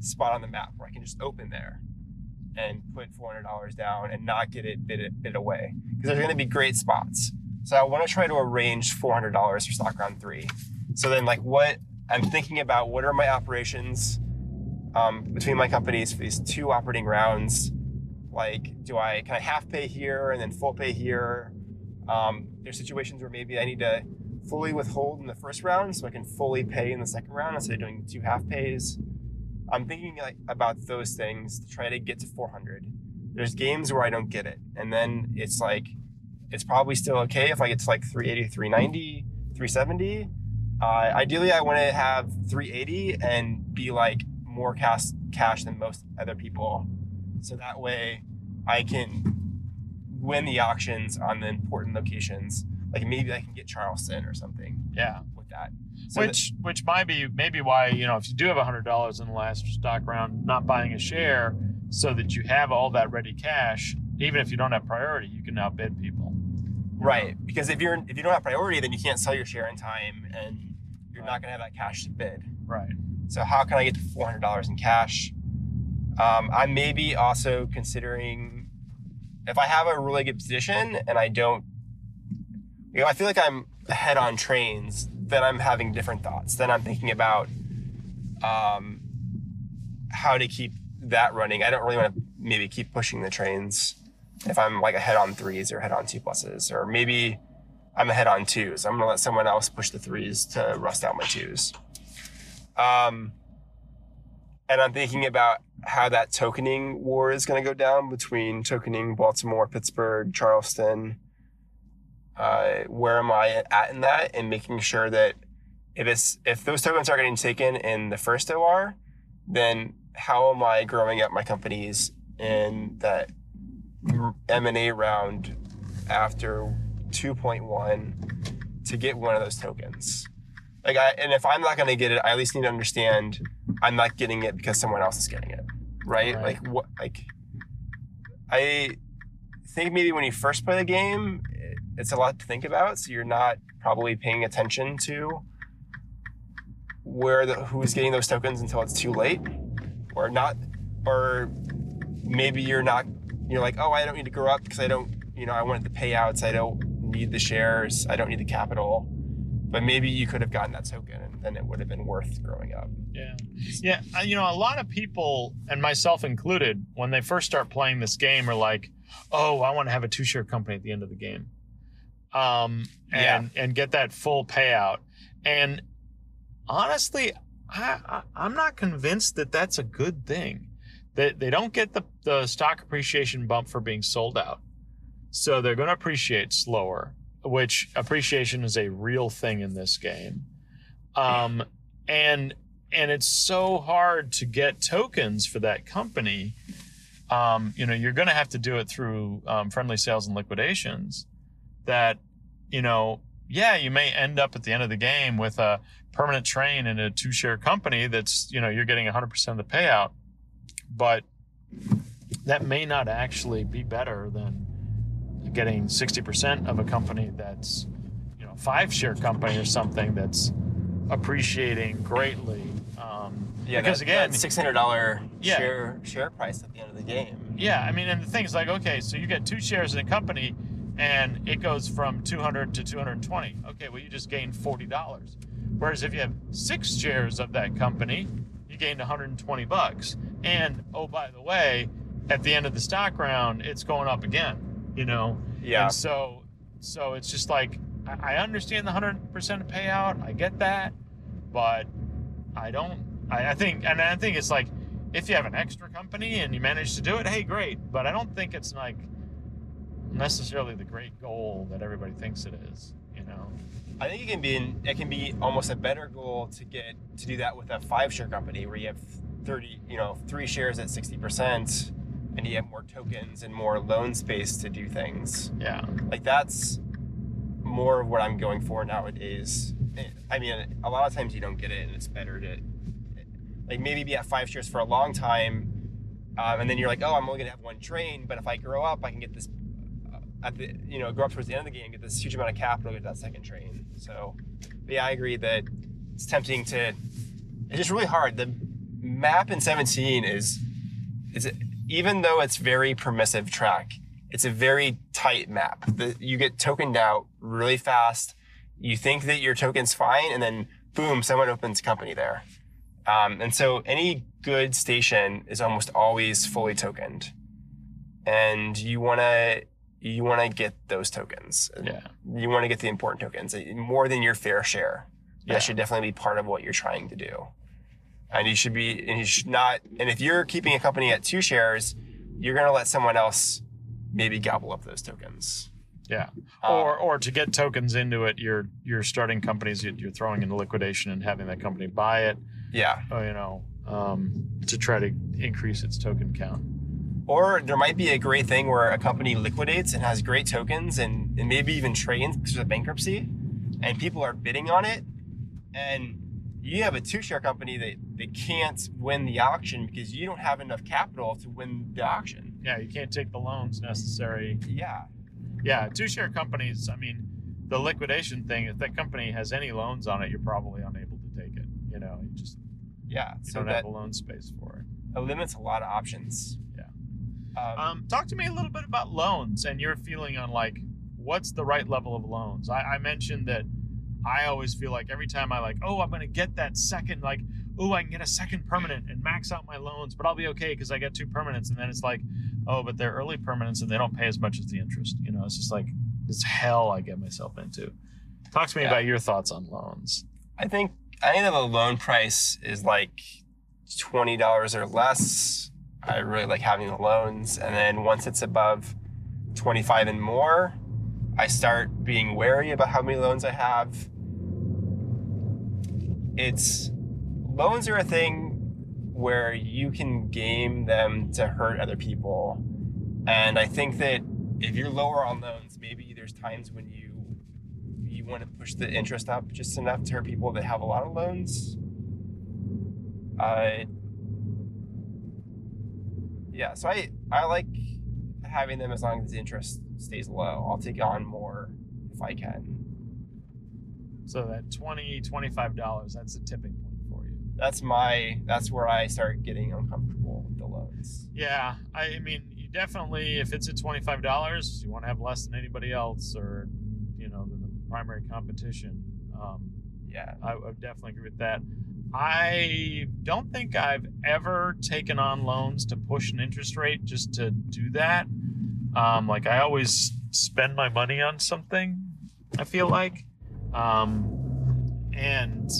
spot on the map where I can just open there and put $400 down and not get it bid away. Because there's going to be great spots. So I want to try to arrange $400 for stock round three. So then, like, what I'm thinking about, what are my operations between my companies for these two operating rounds? Like, do I kind of half pay here and then full pay here? There's situations where maybe I need to fully withhold in the first round so I can fully pay in the second round instead of doing two half pays. I'm thinking like about those things to try to get to 400. There's games where I don't get it, and then it's like, it's probably still okay if I get to like 380, 390, 370. Ideally, I want to have 380 and be like more cash than most other people, so that way I can win the auctions on the important locations. Like maybe I can get Charleston or something. Yeah, with that. So which might be maybe why, you know, if you do have $100 in the last stock round, not buying a share so that you have all that ready cash, even if you don't have priority, you can now bid people. Right, because if you don't have priority, then you can't sell your share in time, and you're not going to have that cash to bid. Right. So how can I get to $400 in cash? I may be also considering, if I have a really good position and I don't, you know, I feel like I'm ahead on trains, then I'm having different thoughts. Then I'm thinking about how to keep that running. I don't really want to maybe keep pushing the trains if I'm like ahead on threes or ahead on two pluses, or maybe I'm ahead on twos. I'm going to let someone else push the threes to rust out my twos. And I'm thinking about how that tokening war is going to go down between tokening Baltimore, Pittsburgh, Charleston. Where am I at in that, and making sure that if those tokens are getting taken in the first OR, then how am I growing up my companies in that M&A round after 2.1 to get one of those tokens? Like, and if I'm not going to get it, I at least need to understand I'm not getting it because someone else is getting it, right? Like, what? Like, I think maybe when you first play the game, it's a lot to think about. So you're not probably paying attention to who's getting those tokens until it's too late, or not, or maybe you're like, oh, I don't need to grow up because I don't, you know, I wanted the payouts, I don't need the shares, I don't need the capital. But maybe you could have gotten that token, and then it would have been worth growing up. Yeah. Yeah. You know, a lot of people, and myself included, when they first start playing this game are like, oh, I want to have a two-share company at the end of the game and get that full payout. And honestly, I'm not convinced that that's a good thing. They don't get the stock appreciation bump for being sold out. So they're going to appreciate slower, which appreciation is a real thing in this game. And it's so hard to get tokens for that company. You know, you're going to have to do it through friendly sales and liquidations that, you know, yeah, you may end up at the end of the game with a permanent train in a two-share company that's, you know, you're getting 100% of the payout, but that may not actually be better than getting 60% of a company that's, you know, a five-share company or something that's appreciating greatly. Yeah, because again, $600 share price at the end of the game. Yeah, I mean, and the thing's like, okay, so you get two shares in a company, and it goes from 200 to 220. Okay, well, you just gained $40. Whereas if you have six shares of that company, you gained $120. And oh, by the way, at the end of the stock round, it's going up again. You know. Yeah. And so it's just like, I understand the 100% payout. I get that, but I don't. I think it's like, if you have an extra company and you manage to do it, hey, great. But I don't think it's like necessarily the great goal that everybody thinks it is. You know, I think it can be almost a better goal to do that with a five-share company where you have 30, you know, three shares at 60%, and you have more tokens and more loan space to do things. Yeah, like that's more of what I'm going for nowadays. I mean, a lot of times you don't get it, and it's better to. like maybe be at 5 shares for a long time, and then you're like, oh, I'm only gonna have one train, but if I grow up, I can get this at the, you know, grow up towards the end of the game, get this huge amount of capital, get that second train. So, but yeah, I agree that it's tempting to, it's just really hard. The map in 17 is even though it's very permissive track, it's a very tight map. You get tokened out really fast. You think that your token's fine, and then boom, someone opens company there. And so any good station is almost always fully tokened, and you want to get those tokens. Yeah. You want to get the important tokens, more than your fair share. Yeah. That should definitely be part of what you're trying to do. And you should not. And if you're keeping a company at 2 shares, you're going to let someone else maybe gobble up those tokens. Yeah. Or to get tokens into it, you're starting companies you're throwing into liquidation and having that company buy it. Yeah. Or, you know, to try to increase its token count. Or there might be a great thing where a company liquidates and has great tokens and maybe even trades because of bankruptcy, and people are bidding on it, and you have a 2-share company that can't win the auction because you don't have enough capital to win the auction. Yeah, you can't take the loans necessary. Yeah. Yeah, 2-share companies, I mean, the liquidation thing, if that company has any loans on it, you're probably unable to take it. You know, you just you don't have the loan space for it. It limits a lot of options. Yeah. Talk to me a little bit about loans and your feeling on, like, what's the right level of loans? I mentioned that I always feel like every time I'm going to get that second, like, oh, I can get a second permanent and max out my loans, but I'll be okay because I get 2 permanents. And then it's like, oh, but they're early permanents and they don't pay as much as the interest. You know, it's just like this hell I get myself into. Talk to me about your thoughts on loans. I think that the loan price is like $20 or less. I really like having the loans. And then once it's above 25 and more, I start being wary about how many loans I have. Loans are a thing where you can game them to hurt other people. And I think that if you're lower on loans, maybe there's times when you want to push the interest up just enough to hurt people that have a lot of loans. So I like having them as long as the interest stays low. I'll take on more if I can. So that $20, $25, that's a tipping point for you. That's where I start getting uncomfortable with the loans. Yeah, I mean, you definitely, if it's at $25, you want to have less than anybody else, or, you know, the primary competition. I would definitely agree with that. I don't think I've ever taken on loans to push an interest rate just to do that. Like, I always spend my money on something, I feel like. And,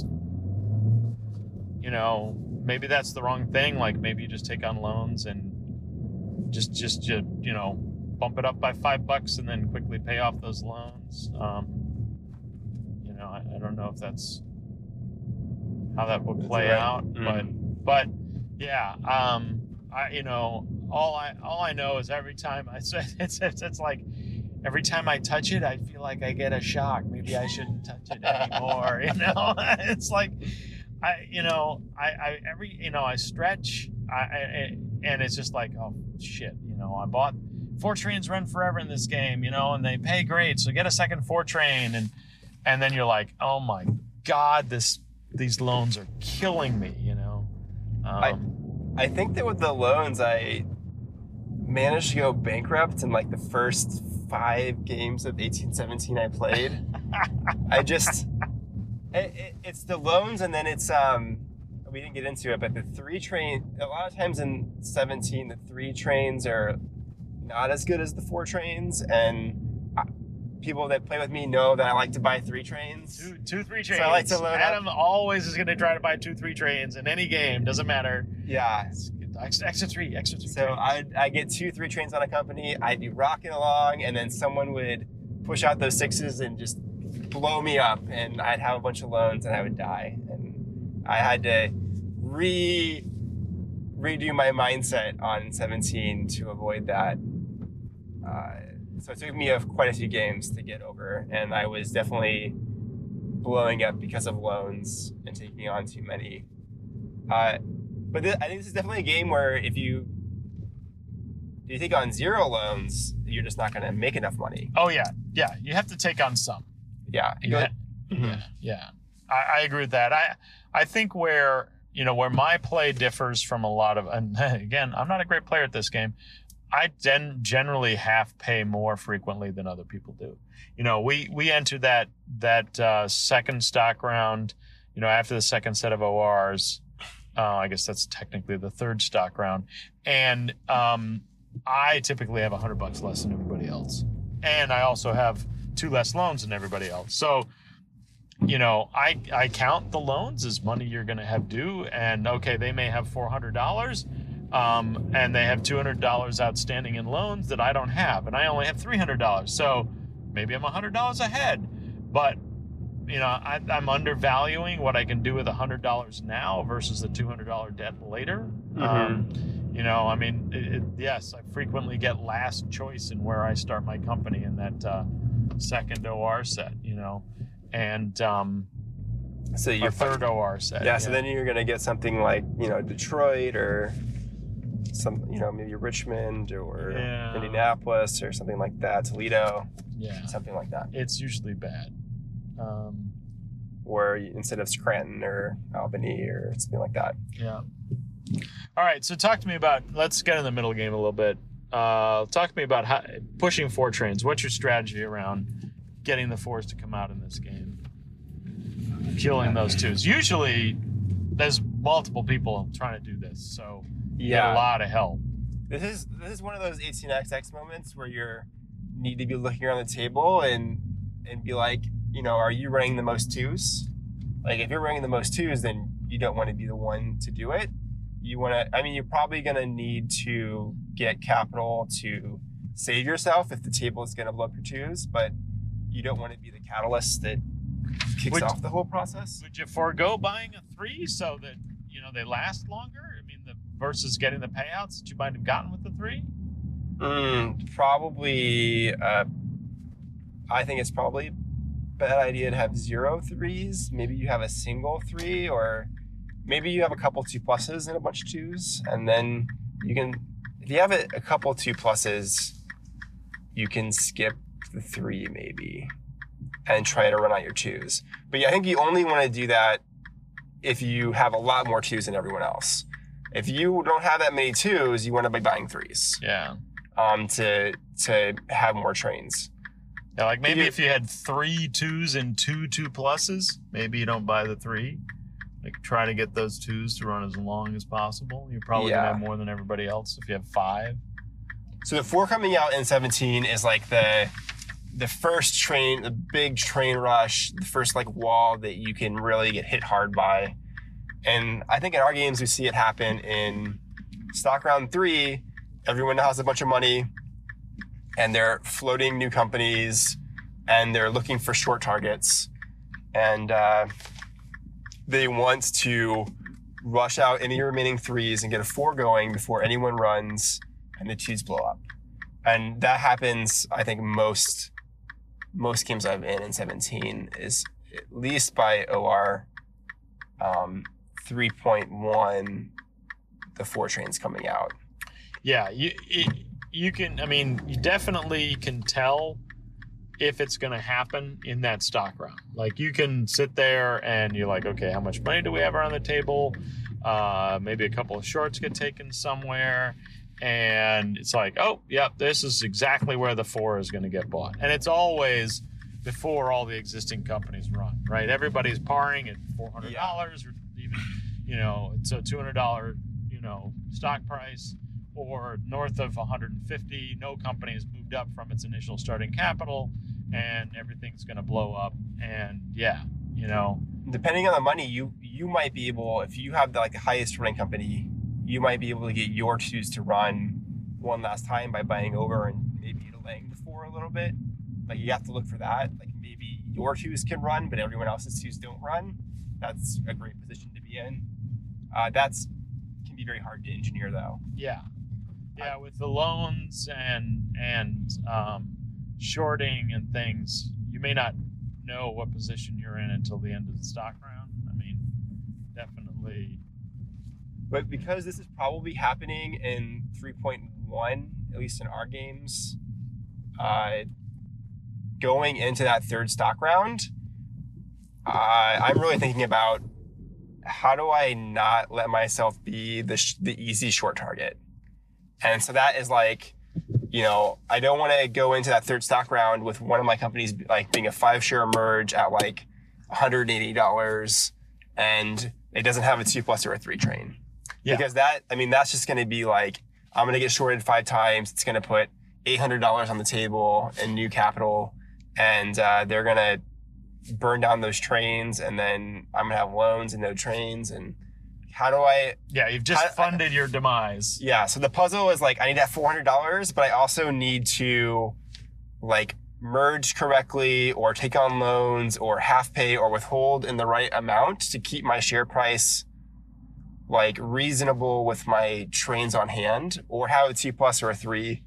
you know, maybe that's the wrong thing. Like, maybe you just take on loans and just you know, bump it up by $5 and then quickly pay off those loans. You know, I don't know if that's how that would play out, all I know is every time I say it's like, every time I touch it, I feel like I get a shock. Maybe I shouldn't touch it anymore. You know, it's like, I stretch, and it's just like, oh shit, you know, I bought 4 trains run forever in this game, you know, and they pay great, so get a second 4 train, and then you're like, oh my god, these loans are killing me, you know. I think that with the loans, I managed to go bankrupt in like the first 5 games of 1817 I played. It's the loans, and then it's we didn't get into it, but the 3 train. A lot of times in 17, the 3 trains are not as good as the 4 trains, and people that play with me know that I like to buy 3 trains. Two 3 trains. So I like to load Adam up. Always is going to try to buy 2 3 trains in any game. Doesn't matter. Yeah. Extra three. So I get 2 3 trains on a company. I'd be rocking along, and then someone would push out those 6s and just blow me up, and I'd have a bunch of loans, and I would die. And I had to redo my mindset on 17 to avoid that. So it took me quite a few games to get over, and I was definitely blowing up because of loans and taking on too many. But I think this is definitely a game where if you take on zero loans, you're just not going to make enough money. Oh, yeah. Yeah. You have to take on some. Yeah. Yeah. I agree with that. I think where, you know, where my play differs from a lot of, and again, I'm not a great player at this game. I generally half pay more frequently than other people do. You know, we enter that second stock round, you know, after the second set of ORs. I guess that's technically the third stock round. And I typically have $100 less than everybody else. And I also have 2 less loans than everybody else. So, you know, I count the loans as money you're going to have due. And, okay, they may have $400. And they have $200 outstanding in loans that I don't have, and I only have $300. So maybe I'm $100 ahead, but you know, I'm undervaluing what I can do with $100 now versus the $200 debt later. Mm-hmm. You know, I mean, yes, I frequently get last choice in where I start my company in that, second OR set, you know, and, so your third OR set. Yeah. So then you're going to get something like, you know, Detroit or some, you know, maybe Richmond or Indianapolis or something like that, Toledo, something like that. It's usually bad. Or instead of Scranton or Albany or something like that. Yeah. All right. So talk to me about, let's get in the middle game a little bit. Talk to me about how, pushing four trains. What's your strategy around getting the fours to come out in this game? Killing those twos. Usually there's multiple people trying to do this. So get a lot of help. This is one of those 18xx moments where you need to be looking around the table and be like, you know, are you running the most twos? Like if you're running the most twos, then you don't want to be the one to do it. You want to, I mean, you're probably going to need to get capital to save yourself if the table is going to blow up your twos, but you don't want to be the catalyst that kicks off the whole process. Would you forego buying a three so that, you know, they last longer? I mean, versus getting the payouts that you might have gotten with the three? Probably, I think it's probably a bad idea to have 0 threes. Maybe you have a single three, or maybe you have a couple 2 pluses and a bunch of twos. And then you can, if you have a couple 2 pluses, you can skip the three maybe and try to run out your twos. But yeah, I think you only want to do that if you have a lot more twos than everyone else. If you don't have that many twos, you want to be buying threes. Yeah. To have more trains. Yeah, like maybe if you had 3 twos and 2 2 pluses, maybe you don't buy the three. Like try to get those twos to run as long as possible. You're probably gonna have more than everybody else if you have 5. So the 4 coming out in 17 is like the first train, the big train rush, the first like wall that you can really get hit hard by. And I think in our games, we see it happen in stock round 3. Everyone now has a bunch of money and they're floating new companies and they're looking for short targets. And they want to rush out any remaining 3s and get a 4 going before anyone runs and the 2s blow up. And that happens, I think, most games I've been in 17 is at least by OR 3.1, the 4 trains coming out. Yeah, you can, I mean, you definitely can tell if it's going to happen in that stock round. Like you can sit there and you're like, okay, how much money do we have around the table? Maybe a couple of shorts get taken somewhere. And it's like, oh, yep, this is exactly where the 4 is going to get bought. And it's always before all the existing companies run, right? Everybody's parring at $400 or even, you know, it's a $200, you know, stock price or north of 150. No company has moved up from its initial starting capital and everything's going to blow up. And yeah, you know, depending on the money, you might be able, if you have the, like the highest running company, you might be able to get your 2s to run one last time by buying over and maybe delaying the 4 a little bit. Like you have to look for that. Like maybe your 2s can run, but everyone else's 2s don't run. That's a great position to be in. That's can be very hard to engineer though. Yeah, yeah. With the loans and shorting and things, you may not know what position you're in until the end of the stock round. I mean, definitely But because this is probably happening in 3.1, at least in our games, going into that third stock round, I'm really thinking about how do I not let myself be the easy short target? And so that is like, you know, I don't want to go into that third stock round with one of my companies like being a 5-share merge at like $180 and it doesn't have a 2+ or a 3 train. Yeah. Because that, I mean, that's just going to be like, I'm going to get shorted 5 times. It's going to put $800 on the table in new capital, and they're going to burn down those trains, and then I'm going to have loans and no trains. And how do I... Yeah, you've just funded your demise. Yeah, so the puzzle is like, I need to have $400, but I also need to like merge correctly or take on loans or half pay or withhold in the right amount to keep my share price like reasonable with my trains on hand, or have a 2+ or a 3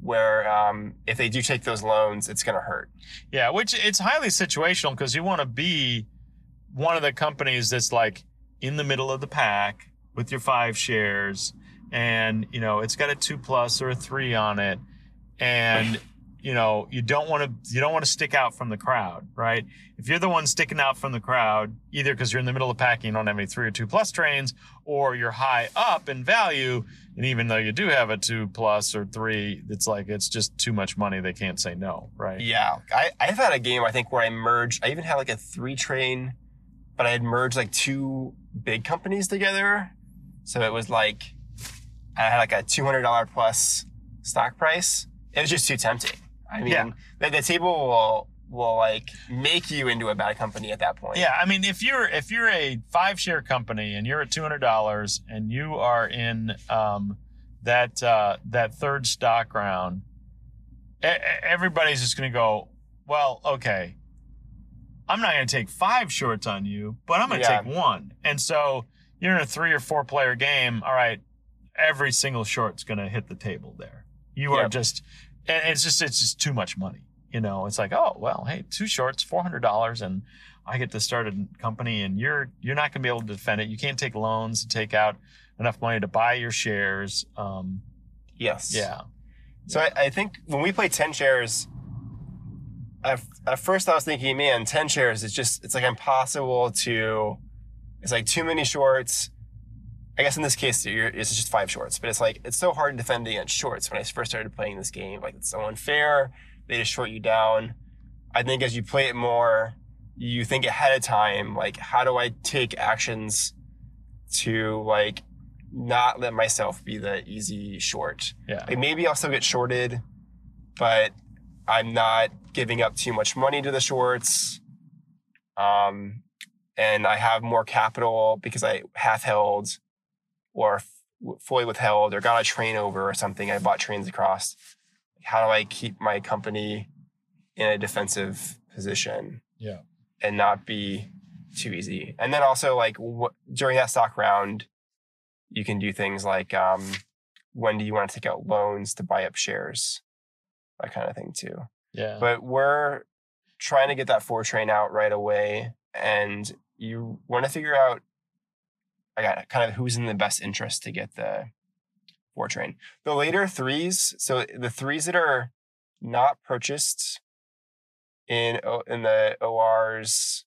where if they do take those loans, it's going to hurt. Yeah, which it's highly situational, because you want to be one of the companies that's like in the middle of the pack with your 5 shares, and you know it's got a 2+ or a 3 on it, and you know you don't want to stick out from the crowd, right? If you're the one sticking out from the crowd, either because you're in the middle of the pack and you don't have any 3 or 2+ trains, or you're high up in value, and even though you do have a 2+ or 3, it's like it's just too much money, they can't say no, right? Yeah, I've had a game I think where I merged. I even had like a 3 train. But I had merged like 2 big companies together. So it was like, I had like a $200 plus stock price. It was just too tempting. I mean, yeah. The table will like make you into a bad company at that point. Yeah, I mean, if you're a 5-share company and you're at $200 and you are in that third stock round, everybody's just gonna go, well, okay, I'm not going to take 5 shorts on you, but I'm going to take 1. And so you're in a 3 or 4 player game. All right, every single short's going to hit the table there. You are just, and it's just too much money. You know, it's like, oh well, hey, 2 shorts, $400, and I get to start a company, and you're not going to be able to defend it. You can't take loans to take out enough money to buy your shares. Yes. Yeah. So yeah. I think when we play 10 shares. At first I was thinking, man, 10 shares is just, it's like impossible to, it's like too many shorts. I guess in this case, it's just 5 shorts, but it's like, it's so hard to defend against shorts. When I first started playing this game, like it's so unfair. They just short you down. I think as you play it more, you think ahead of time, like, how do I take actions to like not let myself be the easy short? Yeah. Like maybe I'll still get shorted, but I'm not giving up too much money to the shorts. And I have more capital because I half held or fully withheld or got a train over or something. I bought trains across. How do I keep my company in a defensive position? Yeah. And not be too easy? And then also like during that stock round, you can do things like, when do you want to take out loans to buy up shares? That kind of thing too. Yeah. But we're trying to get that 4 train out right away, and you want to figure out, I got kind of who's in the best interest to get the 4 train. The later 3s, so the 3s that are not purchased in the ORs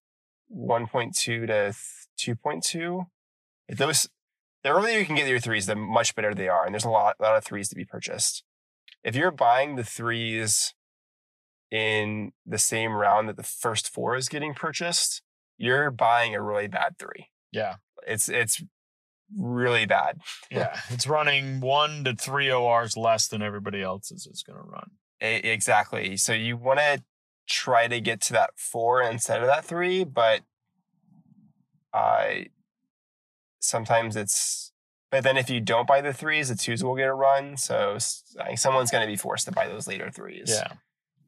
1.2 to 2.2, those, the earlier you can get your 3s, the much better they are, and there's a lot of 3s to be purchased. If you're buying the 3s in the same round that the first 4 is getting purchased, you're buying a really bad 3. Yeah. It's really bad. Yeah. It's running 1 to 3 ORs less than everybody else's is going to run. Exactly. So you want to try to get to that 4 instead of that 3, but sometimes it's... But then if you don't buy the 3s, the 2s will get a run. So someone's going to be forced to buy those later 3s. Yeah.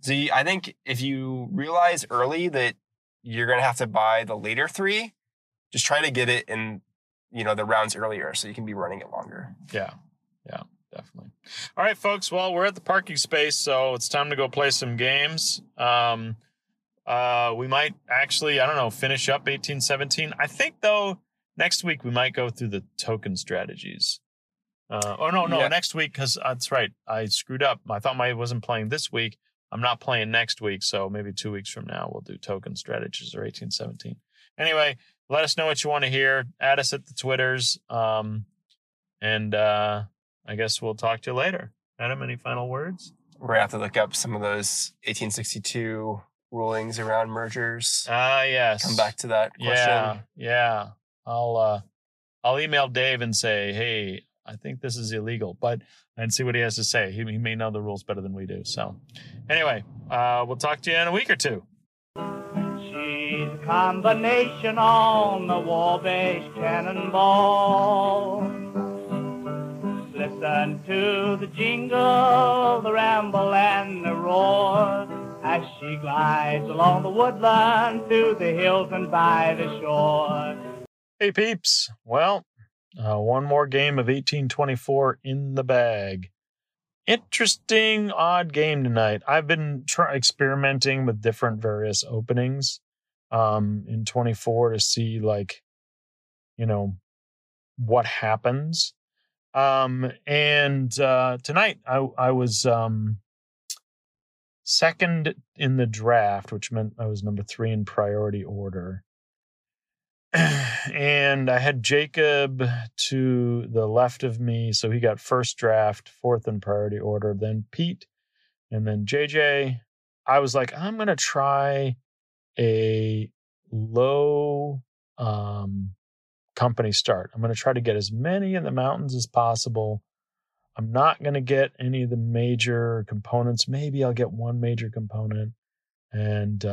So I think if you realize early that you're going to have to buy the later 3, just try to get it in, you know, the rounds earlier so you can be running it longer. Yeah. Yeah, definitely. All right, folks. Well, we're at the parking space, so it's time to go play some games. We might actually, I don't know, finish up 1817. I think, though, Next week, we might go through the token strategies. Oh, no, next week, because that's right. I screwed up. I thought I wasn't playing this week. I'm not playing next week, so maybe 2 weeks from now, we'll do token strategies or 1817. Anyway, let us know what you want to hear. Add us at the Twitters. And I guess we'll talk to you later. Adam, any final words? We're going to have to look up some of those 1862 rulings around mergers. Yes. Come back to that question. Yeah. I'll email Dave and say, hey, I think this is illegal, and see what he has to say. He may know the rules better than we do. So anyway, we'll talk to you in a week or two. She's a combination on the Wabash cannonball. Listen to the jingle, the ramble, and the roar as she glides along the woodland to the hills and by the shore. Hey, peeps. Well, one more game of 1824 in the bag. Interesting, odd game tonight. I've been experimenting with different various openings in 24 to see, like, you know, what happens. And tonight I was second in the draft, which meant I was number 3 in priority order. And I had Jacob to the left of me, so he got first draft, 4th in priority order, then Pete, and then JJ. I was like, I'm going to try a low company start. I'm going to try to get as many in the mountains as possible. I'm not going to get any of the major components. Maybe I'll get one major component, and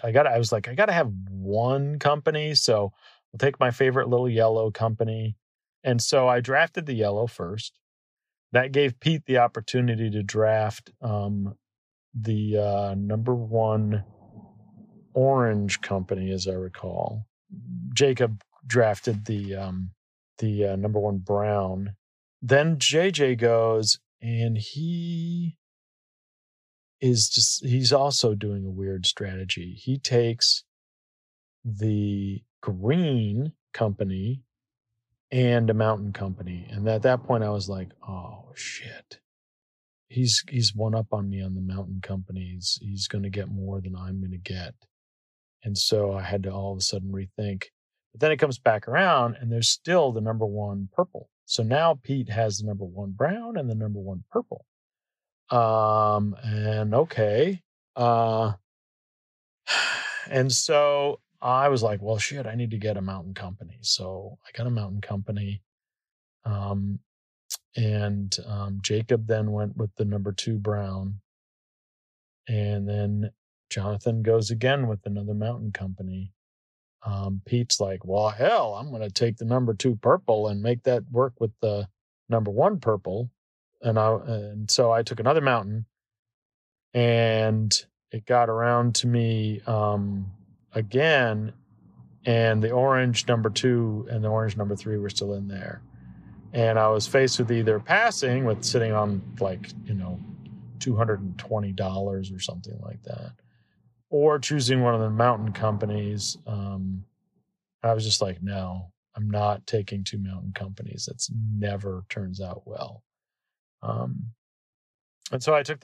I gotta have one company, so I'll take my favorite little yellow company. And so I drafted the yellow first. That gave Pete the opportunity to draft the number 1 orange company, as I recall. Jacob drafted the number 1 brown. Then JJ goes, and he's also doing a weird strategy. He takes the green company and a mountain company. And at that point I was like, oh shit. He's one up on me on the mountain companies. He's going to get more than I'm going to get. And so I had to all of a sudden rethink. But then it comes back around and there's still the number 1 purple. So now Pete has the number 1 brown and the number 1 purple. And so I was like, well, shit, I need to get a mountain company. So I got a mountain company. Jacob then went with the number 2 brown, and then Jonathan goes again with another mountain company. Pete's like, well, hell, I'm going to take the number 2 purple and make that work with the number 1 purple. And so I took another mountain, and it got around to me again, and the orange number 2 and the orange number 3 were still in there. And I was faced with either passing with sitting on $220 or something like that, or choosing one of the mountain companies. I was just like, no, I'm not taking 2 mountain companies. That's never turns out well. And so I took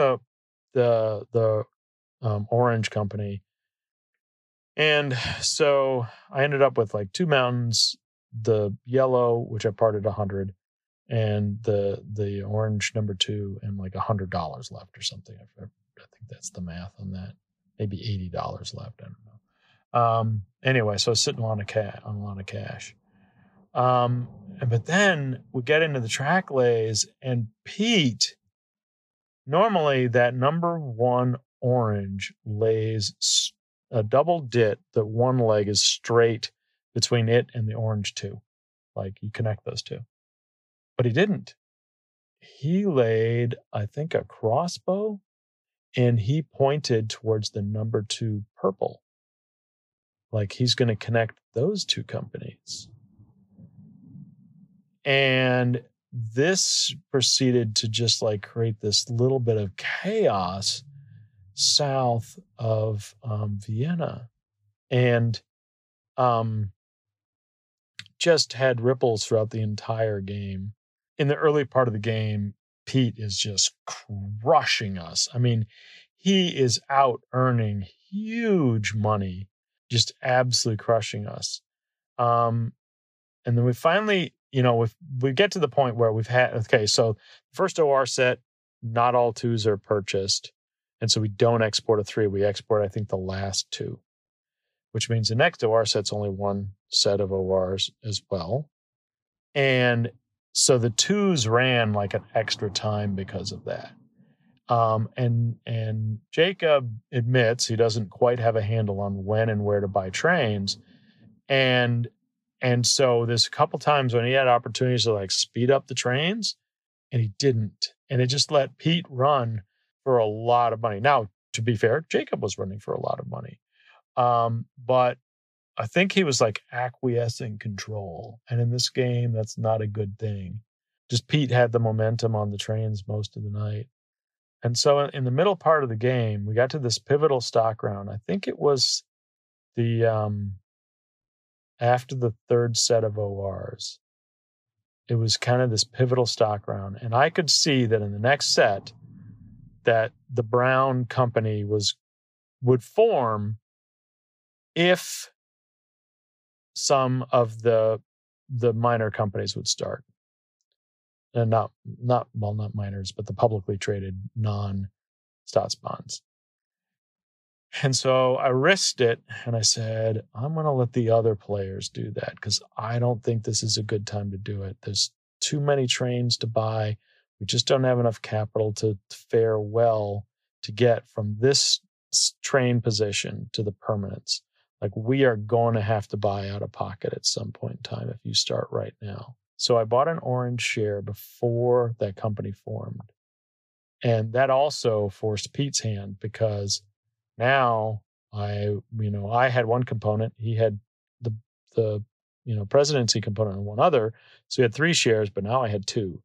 the orange company. And so I ended up with like 2 mountains, the yellow, which I parted 100, and the orange number 2, and like $100 left or something. I think that's the math on that. Maybe $80 left. I don't know. Anyway, so I was sitting on a lot of cash. But then we get into the track lays, and Pete, normally that number 1 orange lays a double dit that one leg is straight between it and the orange 2. Like you connect those 2. But he didn't. He laid, I think, a crossbow, and he pointed towards the number 2 purple. Like he's going to connect those 2 companies. And this proceeded to just like create this little bit of chaos south of Vienna. And just had ripples throughout the entire game. In the early part of the game, Pete is just crushing us. I mean, he is out earning huge money, just absolutely crushing us. And then we finally, you know, we get to the point where we've had, okay, so first OR set, not all twos are purchased. And so we don't export a three. We export, I think, the last two, which means the next OR set's only one set of ORs as well. And so the twos ran like an extra time because of that. And Jacob admits he doesn't quite have a handle on when and where to buy trains. And so there's a couple times when he had opportunities to like speed up the trains and he didn't. And it just let Pete run for a lot of money. Now, to be fair, Jacob was running for a lot of money. But I think he was like acquiescing control. And in this game, that's not a good thing. Just Pete had the momentum on the trains most of the night. And so in the middle part of the game, we got to this pivotal stock round. I think it was the after the third set of ORs. It was kind of this pivotal stock round. And I could see that in the next set that the Brown Company would form if some of the minor companies would start. And not minors, but the publicly traded non-Staatsbonds. And so I risked it, and I said, I'm going to let the other players do that because I don't think this is a good time to do it. There's too many trains to buy. We just don't have enough capital to fare well to get from this train position to the permanents. Like, we are going to have to buy out of pocket at some point in time if you start right now. So I bought an orange share before that company formed. And that also forced Pete's hand because now I had one component. He had the presidency component and one other. So he had three shares, but now I had two.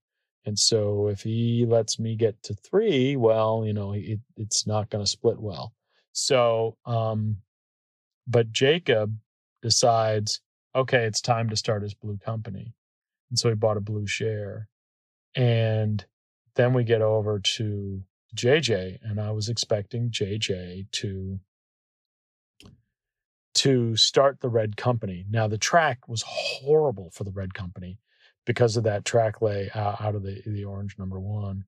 And so if he lets me get to three, well, you know, it's not going to split well. So, but Jacob decides, okay, it's time to start his blue company. And so he bought a blue share. And then we get over to JJ. And I was expecting JJ to start the red company. Now, the track was horrible for the red company because of that track lay out of the orange number one.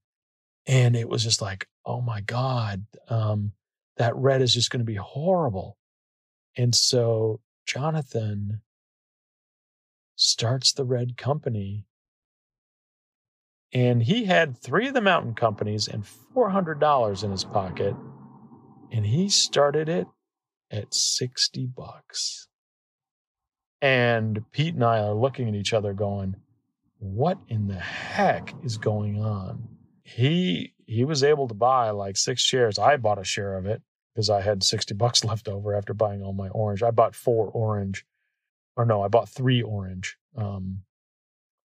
And it was just like, oh, my God, that red is just going to be horrible. And so Jonathan starts the red company, and he had three of the mountain companies and $400 in his pocket, and he started it at $60. And Pete and I are looking at each other going, what in the heck is going on? He was able to buy like six shares. I bought a share of it because I had $60 left over after buying all my orange. I bought three orange.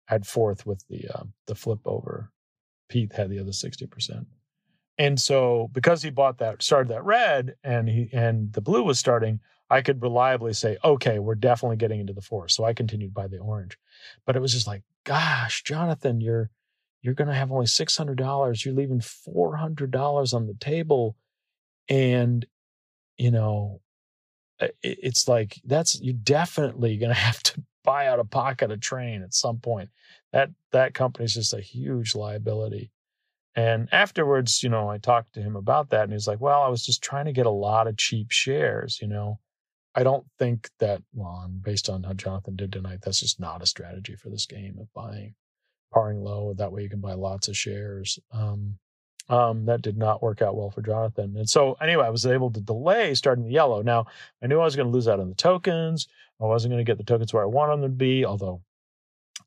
Had fourth with the flip over. Pete had the other 60%. And so because he bought that, started that red, and the blue was starting, I could reliably say, okay, we're definitely getting into the four. So I continued by the orange. But it was just like, gosh, Jonathan, you're going to have only $600. You're leaving $400 on the table. And, you know, it's like, you're definitely going to have to buy out of pocket a train at some point. That company's just a huge liability. And afterwards, you know, I talked to him about that, and he's like, well, I was just trying to get a lot of cheap shares, you know. I don't think that, well, based on how Jonathan did tonight, that's just not a strategy for this game of buying, paring low. That way you can buy lots of shares. That did not work out well for Jonathan. And so anyway, I was able to delay starting the yellow. Now, I knew I was going to lose out on the tokens. I wasn't going to get the tokens where I wanted them to be, although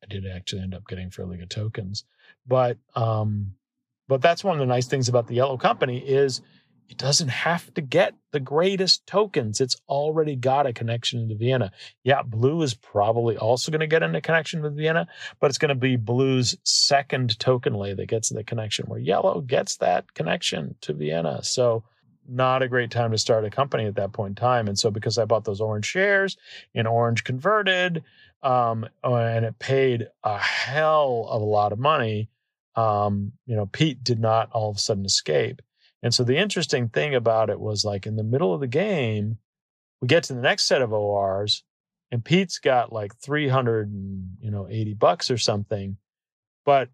I did actually end up getting fairly good tokens. But that's one of the nice things about the yellow company is it doesn't have to get the greatest tokens. It's already got a connection into Vienna. Yeah, blue is probably also going to get into connection with Vienna, but it's going to be blue's second token lay that gets the connection, where yellow gets that connection to Vienna. So not a great time to start a company at that point in time. And so because I bought those Orange shares and Orange converted, and it paid a hell of a lot of money, you know, Pete did not all of a sudden escape. And so the interesting thing about it was, like, in the middle of the game, we get to the next set of ORs and Pete's got like $380 or something, but,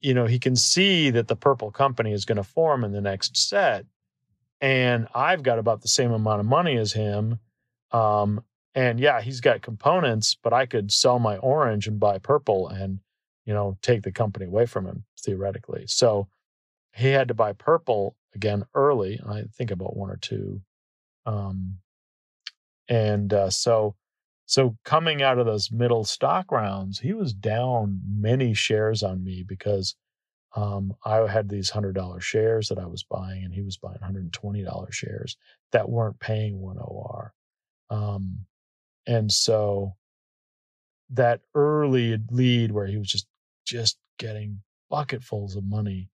you know, he can see that the purple company is going to form in the next set. And I've got about the same amount of money as him. And yeah, he's got components, but I could sell my orange and buy purple and, you know, take the company away from him theoretically. So he had to buy purple again early. I think about one or two. So coming out of those middle stock rounds, he was down many shares on me because I had these $100 shares that I was buying, and he was buying $120 shares that weren't paying one OR. And so that early lead where he was just getting bucketfuls of money,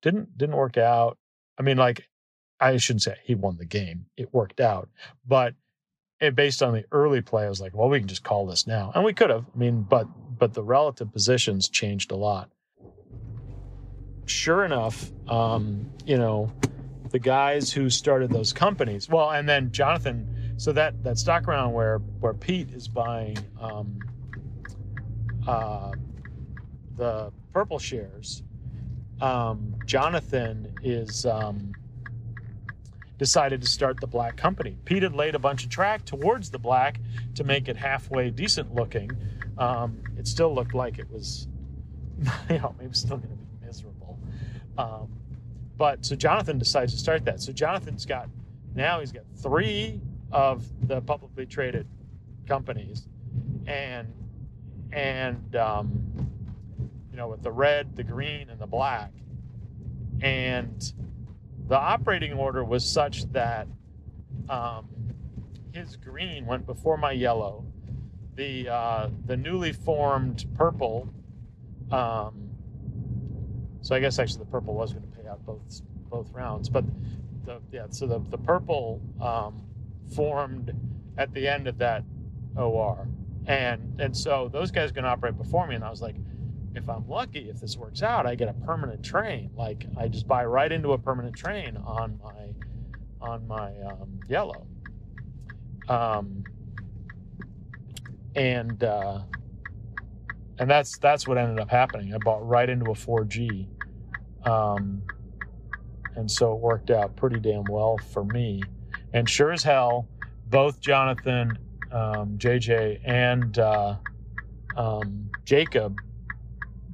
didn't work out. I mean, like, I shouldn't say he won the game. It worked out, but it, based on the early play, I was like, well, we can just call this now. And we could have, I mean, but the relative positions changed a lot. Sure enough, you know, the guys who started those companies, well, and then Jonathan, so that stock round where Pete is buying the purple shares, Jonathan is decided to start the black company. Pete had laid a bunch of track towards the black to make it halfway decent looking. It still looked like it was, you know, maybe still going to be miserable. But so Jonathan decides to start that. So Jonathan's got, now he's got three of the publicly traded companies, and you know, with the red, the green, and the black. And the operating order was such that his green went before my yellow, the newly formed purple, so I guess actually the purple was going to pay out both rounds, but so the purple formed at the end of that OR, and so those guys are going to operate before me, and I was like, if I'm lucky, if this works out, I get a permanent train. Like, I just buy right into a permanent train on my yellow, and that's what ended up happening. I bought right into a 4G, and so it worked out pretty damn well for me. And sure as hell, both Jonathan, JJ, and Jacob,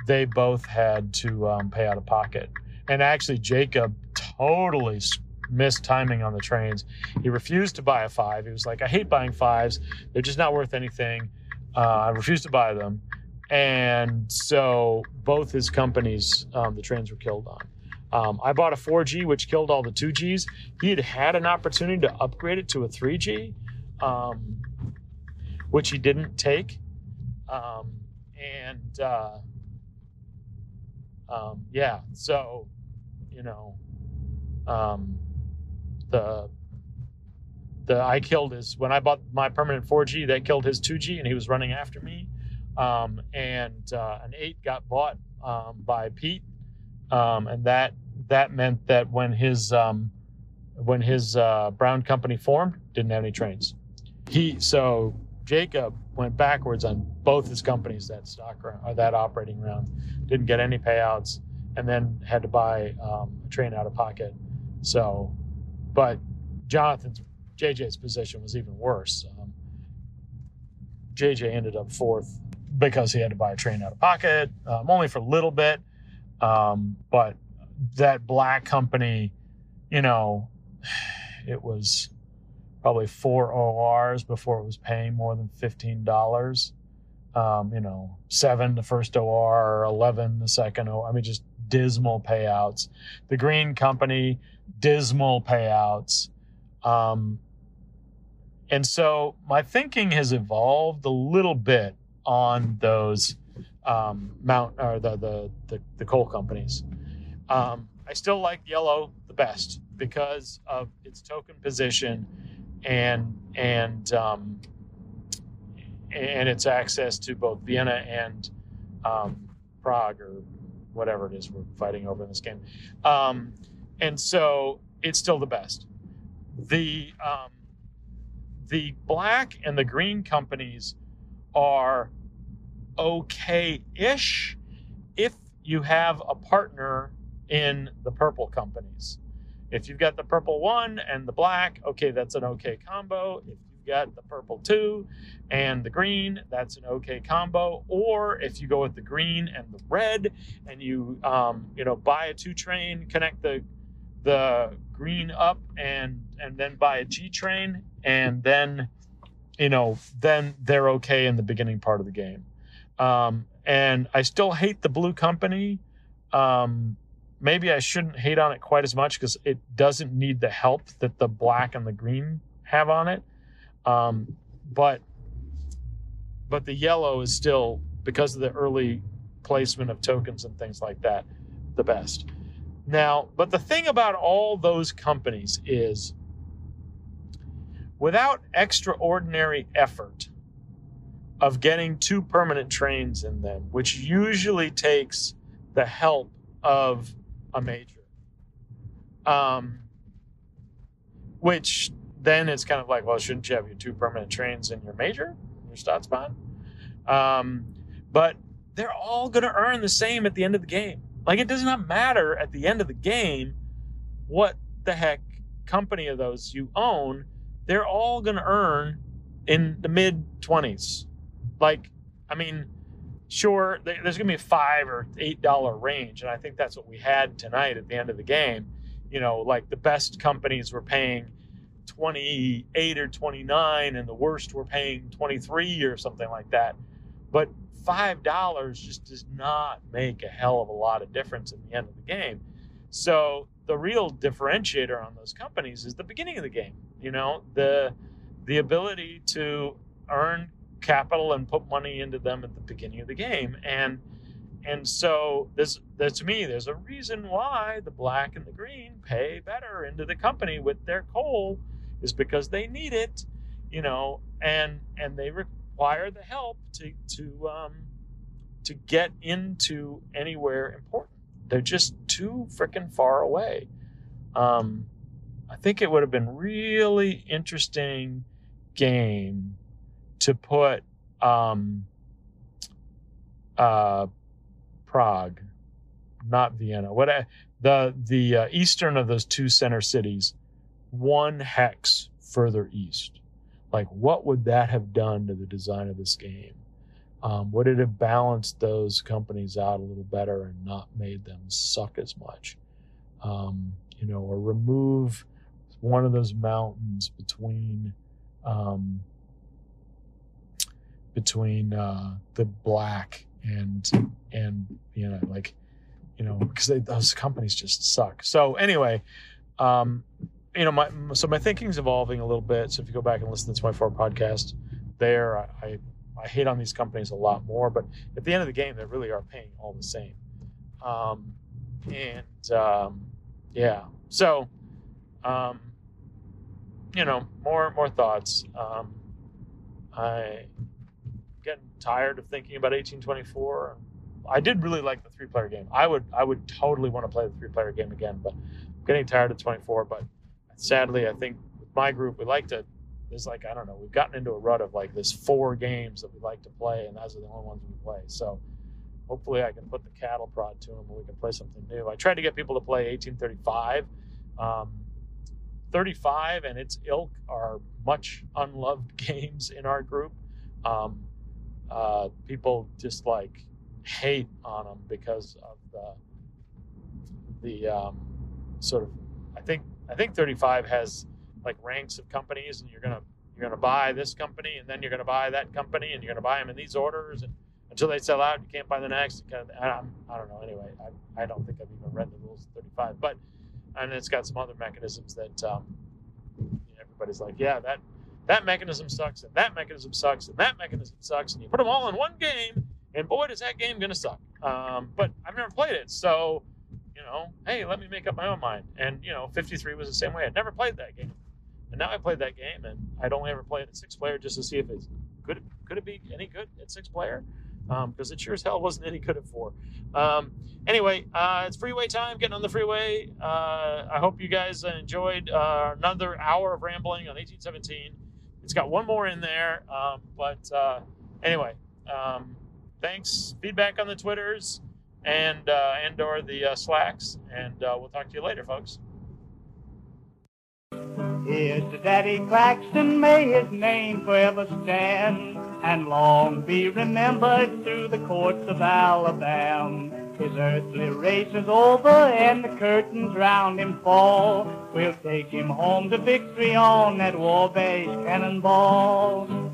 they both had to pay out of pocket. And actually, Jacob totally missed timing on the trains. He refused to buy a five. He was like, I hate buying fives. They're just not worth anything. I refuse to buy them. And so both his companies, the trains were killed on. I bought a 4G, which killed all the 2Gs. He had an opportunity to upgrade it to a 3G, which he didn't take. Yeah, so, you know, I killed his, when I bought my permanent 4G, that killed his 2G, and he was running after me. An 8 got bought by Pete, and that meant that when his brown company formed, didn't have any trains. So Jacob went backwards on both his companies that stock round, or that operating round, didn't get any payouts, and then had to buy a train out of pocket. So, but JJ's position was even worse. JJ ended up fourth because he had to buy a train out of pocket, only for a little bit. But that black company, you know, it was probably four ORs before it was paying more than $15. You know, 7 the first OR, 11 the second OR. I mean, just dismal payouts. The green company, dismal payouts. And so my thinking has evolved a little bit on those the coal companies. I still like yellow the best. because of its token position and its access to both Vienna and Prague, or whatever it is we're fighting over in this game. And so it's still the best. The black and the green companies are okay-ish if you have a partner in the purple companies. If you've got the purple one and the black, okay, that's an okay combo. If you've got the purple two and the green, that's an okay combo. Or if you go with the green and the red, and you buy a two train, connect the green up, and then buy a G train, and then they're okay in the beginning part of the game. And I still hate the blue company. Maybe I shouldn't hate on it quite as much because it doesn't need the help that the black and the green have on it. But the yellow is still, because of the early placement of tokens and things like that, the best. Now, but the thing about all those companies is, without extraordinary effort of getting two permanent trains in them, which usually takes the help of a major, which then it's kind of like, well, shouldn't you have your two permanent trains in your major, your stat spot? But they're all going to earn the same at the end of the game. Like, it does not matter at the end of the game what the heck company of those you own. They're all going to earn in the mid-20s. Like, I mean, sure, there's going to be a $5 or $8 range, and I think that's what we had tonight at the end of the game. You know, like, the best companies were paying 28 or 29, and the worst were paying 23 or something like that. But $5 just does not make a hell of a lot of difference at the end of the game. So the real differentiator on those companies is the beginning of the game. You know, the ability to earn capital and put money into them at the beginning of the game. And so to me, there's a reason why the black and the green pay better into the company with their coal, is because they need it, you know, and they require the help to get into anywhere important. They're just too freaking far away. I think it would have been really interesting game to put Prague, not Vienna. The eastern of those two center cities, one hex further east. Like, what would that have done to the design of this game? Would it have balanced those companies out a little better and not made them suck as much? Or remove one of those mountains between the black and because those companies just suck. So anyway, my thinking's evolving a little bit. So if you go back and listen to the 24 podcast, there I hate on these companies a lot more. But at the end of the game, they really are paying all the same. Yeah. So, more thoughts. I getting tired of thinking about 1824. I did really like the 3-player game. I would totally want to play the 3-player game again, but I'm getting tired of 24. But sadly, I think with my group, we've gotten into a rut of like this 4 games that we like to play, and those are the only ones we play. So hopefully I can put the cattle prod to them and we can play something new. I tried to get people to play 1835. 35 and its ilk are much unloved games in our group. People just like hate on them because of the sort of, I think 35 has like ranks of companies, and you're gonna buy this company, and then you're gonna buy that company, and you're gonna buy them in these orders, and until they sell out, you can't buy the next. I don't know. Anyway, I don't think I've even read the rules of 35, but and it's got some other mechanisms that everybody's like, yeah, that mechanism sucks, and that mechanism sucks, and that mechanism sucks, and you put them all in one game, and boy, does that game gonna suck. But I've never played it, so hey, let me make up my own mind. And, 53 was the same way. I'd never played that game. And now I played that game, and I'd only ever play it at six-player just to see if it's good. Could it be any good at six-player? Because it sure as hell wasn't any good at four. Anyway, it's freeway time, getting on the freeway. I hope you guys enjoyed another hour of rambling on 1817. It's got one more in there, anyway, thanks. Feedback on the Twitters and or the Slacks, and we'll talk to you later, folks. Here's to Daddy Claxton, may his name forever stand, and long be remembered through the courts of Alabama. His earthly race is over and the curtains round him fall. We'll take him home to victory on that Wabash cannonball.